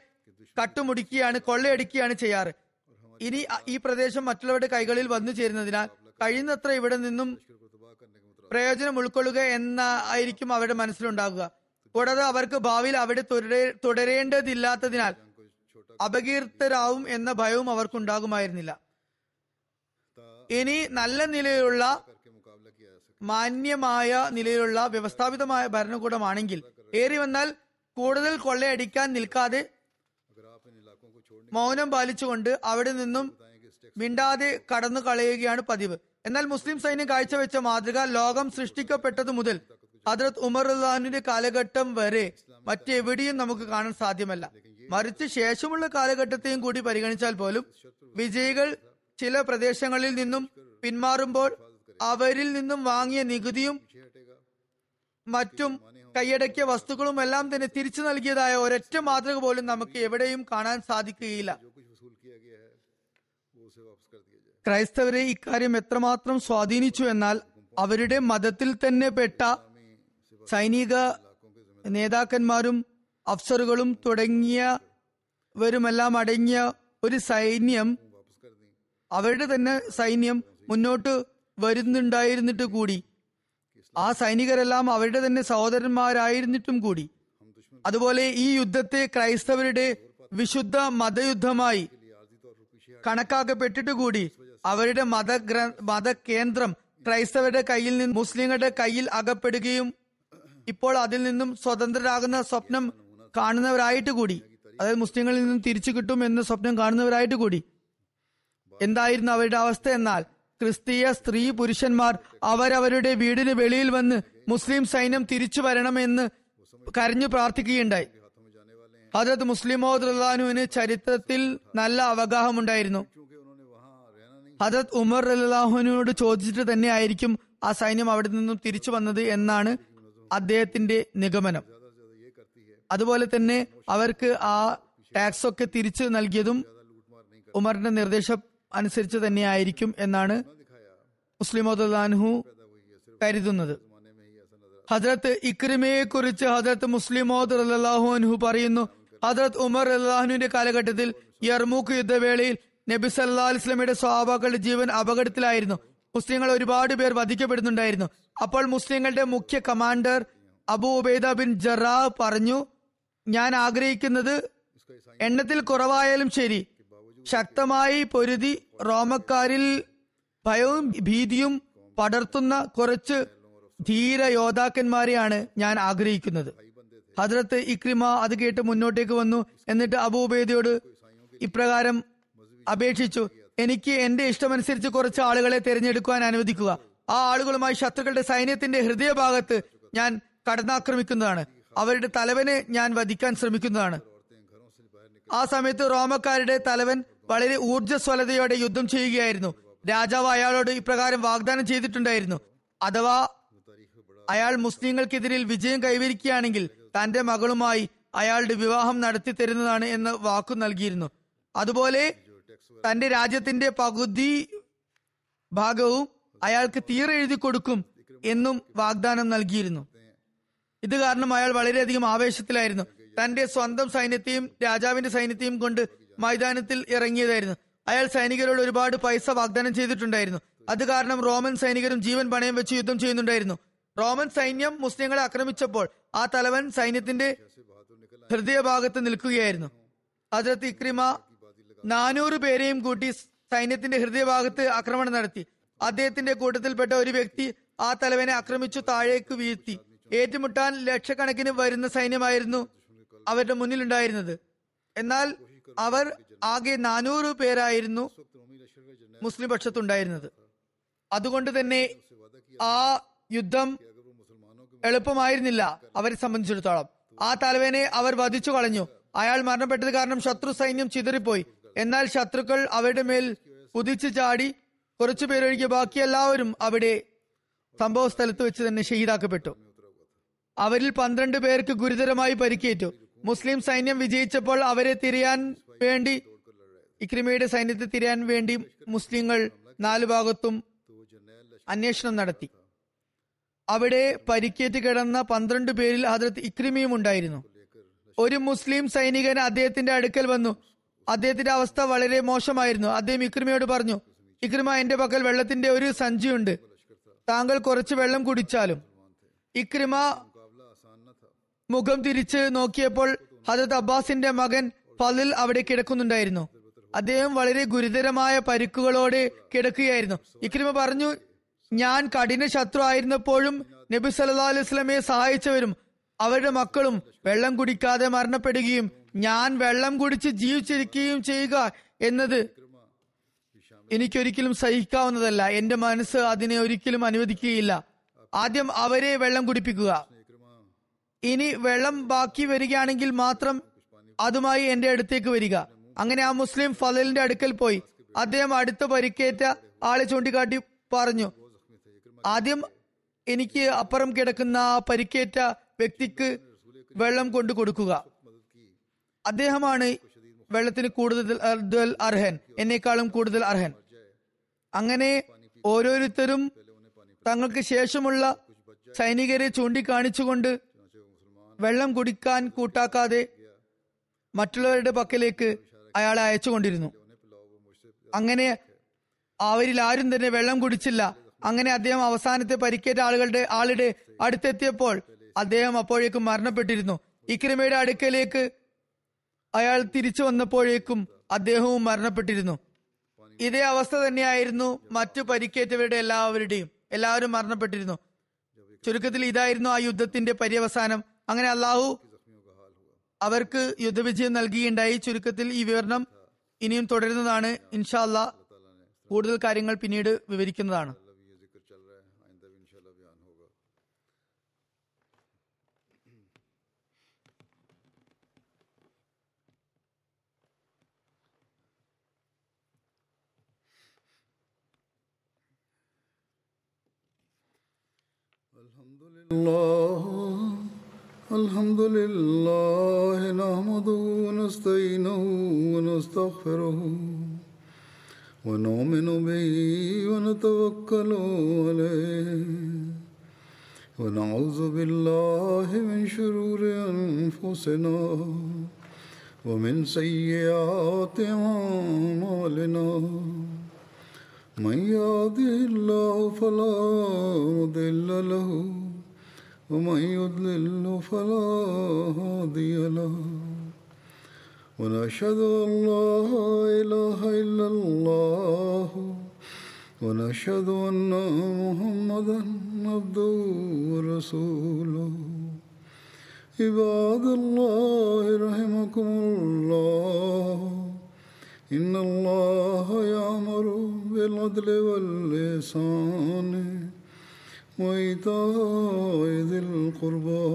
കട്ടുമുടിക്കുകയാണ്, കൊള്ളയടിക്കുകയാണ് ചെയ്യാറ്. ഇനി ഈ പ്രദേശം മറ്റുള്ളവരുടെ കൈകളിൽ വന്നു ചേരുന്നതിനാൽ കഴിയുന്നത്ര ഇവിടെ നിന്നും പ്രയോജനം ഉൾക്കൊള്ളുക എന്നായിരിക്കും അവരുടെ മനസ്സിലുണ്ടാകുക. കൂടാതെ അവർക്ക് ഭാവിയിൽ അവിടെ തുടരേണ്ടതില്ലാത്തതിനാൽ അപകീർത്തരാവും എന്ന ഭയവും അവർക്കുണ്ടാകുമായിരുന്നില്ല. ഇനി നല്ല നിലയിലുള്ള, മാന്യമായ നിലയിലുള്ള വ്യവസ്ഥാപിതമായ ഭരണകൂടമാണെങ്കിൽ ഏറി വന്നാൽ കൂടുതൽ കൊള്ളയടിക്കാൻ നിൽക്കാതെ മൗനം പാലിച്ചുകൊണ്ട് അവിടെ നിന്നും മിണ്ടാതെ കടന്നു കളയുകയാണ് പതിവ്. എന്നാൽ മുസ്ലിം സൈന്യം കാഴ്ചവെച്ച മാതൃക ലോകം സൃഷ്ടിക്കപ്പെട്ടതു മുതൽ ഹദ്രത്ത് ഉമർ റളിയല്ലാഹുവിന്റെ കാലഘട്ടം വരെ മറ്റെവിടെയും നമുക്ക് കാണാൻ സാധ്യമല്ല. മറിച്ച് ശേഷമുള്ള കാലഘട്ടത്തെയും കൂടി പരിഗണിച്ചാൽ പോലും വിജയികൾ ചില പ്രദേശങ്ങളിൽ നിന്നും പിന്മാറുമ്പോൾ അവരിൽ നിന്നും വാങ്ങിയ നികുതിയും മറ്റും കൈയടക്കിയ വസ്തുക്കളും എല്ലാം തന്നെ തിരിച്ചു നൽകിയതായ ഒരൊറ്റ മാതൃക പോലും നമുക്ക് എവിടെയും കാണാൻ സാധിക്കുകയില്ല. ക്രൈസ്തവരെ ഇക്കാര്യം എത്രമാത്രം സ്വാധീനിച്ചു എന്നാൽ അവരുടെ മതത്തിൽ തന്നെ പെട്ട സൈനിക നേതാക്കന്മാരും അഫ്സറുകളും തുടങ്ങിയവരുമെല്ലാം അടങ്ങിയ ഒരു സൈന്യം, അവരുടെ തന്നെ സൈന്യം മുന്നോട്ട് വരുന്നുണ്ടായിരുന്നിട്ട് കൂടി, ആ സൈനികരെല്ലാം അവരുടെ തന്നെ സഹോദരന്മാരായിരുന്നിട്ടും കൂടി, അതുപോലെ ഈ യുദ്ധത്തെ ക്രൈസ്തവരുടെ വിശുദ്ധ മതയുദ്ധമായി കണക്കാക്കപ്പെട്ടിട്ട് കൂടി അവരുടെ മതകേന്ദ്രം ക്രൈസ്തവരുടെ കയ്യിൽ നിന്നും മുസ്ലിങ്ങളുടെ കയ്യിൽ അകപ്പെടുകയും ഇപ്പോൾ അതിൽ നിന്നും സ്വതന്ത്രരാകുന്ന സ്വപ്നം കാണുന്നവരായിട്ട് കൂടി, അതായത് മുസ്ലിങ്ങളിൽ നിന്നും തിരിച്ചു കിട്ടും എന്ന സ്വപ്നം കാണുന്നവരായിട്ട് കൂടി എന്തായിരുന്നു അവരുടെ അവസ്ഥ എന്നാൽ ക്രിസ്തീയ സ്ത്രീ പുരുഷന്മാർ അവരവരുടെ വീടിന് വെളിയിൽ വന്ന് മുസ്ലിം സൈന്യം തിരിച്ചു വരണമെന്ന് കരഞ്ഞു പ്രാർത്ഥിക്കുകയുണ്ടായി. ഹദ്രത്ത് മുസ്ലിം മൗദ് റളിയല്ലാഹുവിന് ചരിത്രത്തിൽ നല്ല അവഗാഹമുണ്ടായിരുന്നു. ഹദ്രത്ത് ഉമർ റളിയല്ലാഹുവിനോട് ചോദിച്ചിട്ട് തന്നെ ആയിരിക്കും ആ സൈന്യം അവിടെ നിന്നും തിരിച്ചു വന്നത് എന്നാണ് അദ്ദേഹത്തിന്റെ നിഗമനം. അതുപോലെ തന്നെ അവർക്ക് ആ ടാക്സ് ഒക്കെ തിരിച്ചു നൽകിയതും ഉമറിന്റെ നിർദ്ദേശം അനുസരിച്ച് തന്നെയായിരിക്കും എന്നാണ് മുസ്ലിം മൗദ് കരുതുന്നത്. ഹദ്രത്ത് ഇക്രിമയെ കുറിച്ച് ഹദ്രത്ത് മുസ്ലിം മൗദ് റളിയല്ലാഹു അൻഹു പറയുന്നു, ഹദ്രത്ത് ഉമർ റളിയല്ലാഹുവിന്റെ കാലഘട്ടത്തിൽ യർമൂക്ക് യുദ്ധവേളയിൽ നബി സല്ലല്ലാഹു അലൈഹി വസല്ലമയുടെ സ്വഹാബാക്കളുടെ ജീവൻ അപകടത്തിലായിരുന്നു. മുസ്ലിങ്ങൾ ഒരുപാട് പേർ വധിക്കപ്പെടുന്നുണ്ടായിരുന്നു. അപ്പോൾ മുസ്ലിങ്ങളുടെ മുഖ്യ commander Abu Ubaida bin Jarrah പറഞ്ഞു, ഞാൻ ആഗ്രഹിക്കുന്നത് എണ്ണത്തിൽ കുറവായാലും ശരി ശക്തമായി പൊരുതി റോമക്കാരിൽ ഭയവും ഭീതിയും പടർത്തുന്ന കുറച്ച് ധീര യോദ്ധാക്കന്മാരെയാണ് ഞാൻ ആഗ്രഹിക്കുന്നത്. ഹദ്രത്ത് ഇക്രിമ അത് കേട്ട് മുന്നോട്ടേക്ക് വന്നു. എന്നിട്ട് അബൂ ഉബൈദയോട് ഇപ്രകാരം അപേക്ഷിച്ചു, എനിക്ക് എന്റെ ഇഷ്ടമനുസരിച്ച് കുറച്ച് ആളുകളെ തിരഞ്ഞെടുക്കുവാൻ അനുവദിക്കുക. ആ ആളുകളുമായി ശത്രുക്കളുടെ സൈന്യത്തിന്റെ ഹൃദയഭാഗത്ത് ഞാൻ കടന്നാക്രമിക്കുന്നതാണ്. അവരുടെ തലവനെ ഞാൻ വധിക്കാൻ ശ്രമിക്കുന്നതാണ്. ആ സമയത്ത് റോമക്കാരുടെ തലവൻ വളരെ ഊർജ്ജസ്വലതയോടെ യുദ്ധം ചെയ്യുകയായിരുന്നു. രാജാവ് അയാളോട് ഇപ്രകാരം വാഗ്ദാനം ചെയ്തിട്ടുണ്ടായിരുന്നു, അഥവാ അയാൾ മുസ്ലിങ്ങൾക്കെതിരിൽ വിജയം കൈവരിക്കുകയാണെങ്കിൽ തന്റെ മകളുമായി അയാളുടെ വിവാഹം നടത്തി തരുന്നതാണ് എന്ന് വാക്കു നൽകിയിരുന്നു. അതുപോലെ തന്റെ രാജ്യത്തിന്റെ പകുതി ഭാഗവും അയാൾക്ക് തീരെ എഴുതി കൊടുക്കും എന്നും വാഗ്ദാനം നൽകിയിരുന്നു. ഇത് കാരണം അയാൾ വളരെയധികം ആവേശത്തിലായിരുന്നു. തന്റെ സ്വന്തം സൈന്യത്തെയും രാജാവിന്റെ സൈന്യത്തെയും കൊണ്ട് മൈതാനത്തിൽ ഇറങ്ങിയതായിരുന്നു. അയാൾ സൈനികരോട് ഒരുപാട് പൈസ വാഗ്ദാനം ചെയ്തിട്ടുണ്ടായിരുന്നു. അത് കാരണം റോമൻ സൈനികരും ജീവൻ പണയം വെച്ച് യുദ്ധം ചെയ്യുന്നുണ്ടായിരുന്നു. റോമൻ സൈന്യം മുസ്ലിങ്ങളെ ആക്രമിച്ചപ്പോൾ ആ തലവൻ സൈന്യത്തിന്റെ ഹൃദയഭാഗത്ത് നിൽക്കുകയായിരുന്നു. ഹദ്രത്ത് ഇക്രിമ 400 പേരെയും കൂട്ടി സൈന്യത്തിന്റെ ഹൃദയഭാഗത്ത് ആക്രമണം നടത്തി. അദ്ദേഹത്തിന്റെ കൂട്ടത്തിൽപ്പെട്ട ഒരു വ്യക്തി ആ തലവനെ ആക്രമിച്ചു താഴേക്ക് വീഴ്ത്തി. ഏറ്റുമുട്ടാൻ ലക്ഷക്കണക്കിന് വരുന്ന സൈന്യമായിരുന്നു അവരുടെ മുന്നിലുണ്ടായിരുന്നത്. എന്നാൽ അവർ ആകെ 400 പേരായിരുന്നു മുസ്ലിം പക്ഷത്തുണ്ടായിരുന്നത്. അതുകൊണ്ട് തന്നെ ആ യുദ്ധം എളുപ്പമായിരുന്നില്ല അവരെ സംബന്ധിച്ചിടത്തോളം. ആ തലവനെ അവർ വധിച്ചു കളഞ്ഞു. അയാൾ മരണപ്പെട്ടത് കാരണം ശത്രു സൈന്യം ചിതറിപ്പോയി. എന്നാൽ ശത്രുക്കൾ അവരുടെ മേൽ കുതിച്ചു ചാടി കുറച്ചു പേരൊഴികെ ബാക്കി എല്ലാവരും അവിടെ സംഭവ സ്ഥലത്ത് വെച്ച് തന്നെ ഷഹീദാക്കപ്പെട്ടു. അവരിൽ 12 പേർക്ക് ഗുരുതരമായി പരിക്കേറ്റു. മുസ്ലിം സൈന്യം വിജയിച്ചപ്പോൾ അവരെ തിരയാൻ വേണ്ടി, ഇക്രിമയുടെ സൈന്യത്തെ തിരയാൻ വേണ്ടി മുസ്ലിങ്ങൾ 4 ഭാഗത്തും അന്വേഷണം നടത്തി. അവിടെ പരിക്കേറ്റ് കിടന്ന 12 പേരിൽ ഹദ്രത്ത് ഇക്രിമയും ഉണ്ടായിരുന്നു. ഒരു മുസ്ലിം സൈനികൻ അദ്ദേഹത്തിന്റെ അടുക്കൽ വന്നു. അദ്ദേഹത്തിന്റെ അവസ്ഥ വളരെ മോശമായിരുന്നു. അദ്ദേഹം ഇക്രിമയോട് പറഞ്ഞു, ഇക്രിമ, എന്റെ പക്കൽ വെള്ളത്തിന്റെ ഒരു സഞ്ചിയുണ്ട്, താങ്കൾ കുറച്ച് വെള്ളം കുടിച്ചാലും. ഇക്രിമ മുഖം തിരിച്ച് നോക്കിയപ്പോൾ ഹജത് അബ്ബാസിന്റെ മകൻ ഫലിൽ അവിടെ കിടക്കുന്നുണ്ടായിരുന്നു. അദ്ദേഹം വളരെ ഗുരുതരമായ പരിക്കുകളോടെ കിടക്കുകയായിരുന്നു. ഇക്രിമ പറഞ്ഞു, ഞാൻ കഠിന ശത്രു ആയിരുന്നപ്പോഴും നബി സല്ലല്ലാഹു അലൈഹി വസല്ലമയെ സഹായിച്ചവരും അവരുടെ മക്കളും വെള്ളം കുടിക്കാതെ മരണപ്പെടുകയും ഞാൻ വെള്ളം കുടിച്ച് ജീവിച്ചിരിക്കുകയും ചെയ്യുക എന്നത് എനിക്കൊരിക്കലും സഹിക്കാവുന്നതല്ല. എന്റെ മനസ്സ് അതിനെ ഒരിക്കലും അനുവദിക്കുകയില്ല. ആദ്യം അവരെ വെള്ളം കുടിപ്പിക്കുക. ഇനി വെള്ളം ബാക്കി വരികയാണെങ്കിൽ മാത്രം അതുമായി എന്റെ അടുത്തേക്ക് വരിക. അങ്ങനെ ആ മുസ്ലിം ഫലിലിന്റെ അടുക്കൽ പോയി. അദ്ദേഹം അടുത്ത പരിക്കേറ്റ ആളെ ചൂണ്ടിക്കാട്ടി പറഞ്ഞു, ആദ്യം എനിക്ക് അപ്പുറം കിടക്കുന്ന ആ പരിക്കേറ്റ വ്യക്തിക്ക് വെള്ളം കൊണ്ടു കൊടുക്കുക, അദ്ദേഹമാണ് വെള്ളത്തിന് കൂടുതൽ അർഹൻ, എന്നെക്കാളും കൂടുതൽ അർഹൻ. അങ്ങനെ ഓരോരുത്തരും തങ്ങൾക്ക് ശേഷമുള്ള സൈനികരെ ചൂണ്ടിക്കാണിച്ചുകൊണ്ട് വെള്ളം കുടിക്കാൻ കൂട്ടാക്കാതെ മറ്റുള്ളവരുടെ പക്കലേക്ക് അയാളെ അയച്ചുകൊണ്ടിരുന്നു. അങ്ങനെ അവരിൽ ആരും തന്നെ വെള്ളം കുടിച്ചില്ല. അങ്ങനെ അദ്ദേഹം അവസാനത്തെ പരിക്കേറ്റ ആളുടെ അടുത്തെത്തിയപ്പോൾ അദ്ദേഹം അപ്പോഴേക്കും മരണപ്പെട്ടിരുന്നു. ഇക്രിമയുടെ അടുക്കലേക്ക് അയാൾ തിരിച്ചു വന്നപ്പോഴേക്കും അദ്ദേഹവും മരണപ്പെട്ടിരുന്നു. ഇതേ അവസ്ഥ തന്നെയായിരുന്നു മറ്റു പരിക്കേറ്റവരുടെ എല്ലാവരുടെയും. എല്ലാവരും മരണപ്പെട്ടിരുന്നു. ചുരുക്കത്തിൽ ഇതായിരുന്നു ആ യുദ്ധത്തിന്റെ പര്യവസാനം. അങ്ങനെ അള്ളാഹു അവർക്ക് യുദ്ധവിജയം നൽകിയുണ്ടായി. ചുരുക്കത്തിൽ ഈ വിവരണം ഇനിയും തുടരുന്നതാണ്. ഇൻഷാ അള്ളാഹ് കൂടുതൽ കാര്യങ്ങൾ പിന്നീട് വിവരിക്കുന്നതാണ്. അൽഹംദുലില്ലാഹി നഹ്മദുഹു വനസ്തഈനുഹു വനസ്തഗ്ഫിറുഹു വനുഅ്മിനു ബിഹി വനതവക്കലു അലൈഹി വനഊദു ബില്ലാഹി മിൻ ശുറൂരി അൻഫുസിനാ വമിൻ സയ്യിആതി അഅ്മാലിനാ മൻ യഹ്ദിഹില്ലാഹു ഫലാ മുദില്ല ലഹു ومن يضلل فلا هادي له ونشهد أن لا إله إلا الله ونشهد أن محمدا عبده ورسوله عباد الله رحمكم الله إن الله يأمر بالعدل والإحسان وإيتاء ذي القربى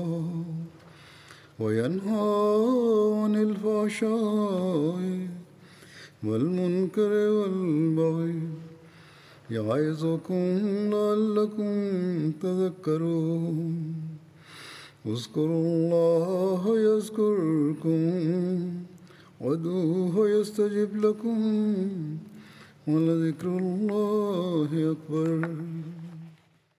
وينهى عن الفحشاء والمنكر والبغي يعظكم لعلكم تذكرون اذكروا الله يذكركم وادعوه يستجب لكم ولذكر الله أكبر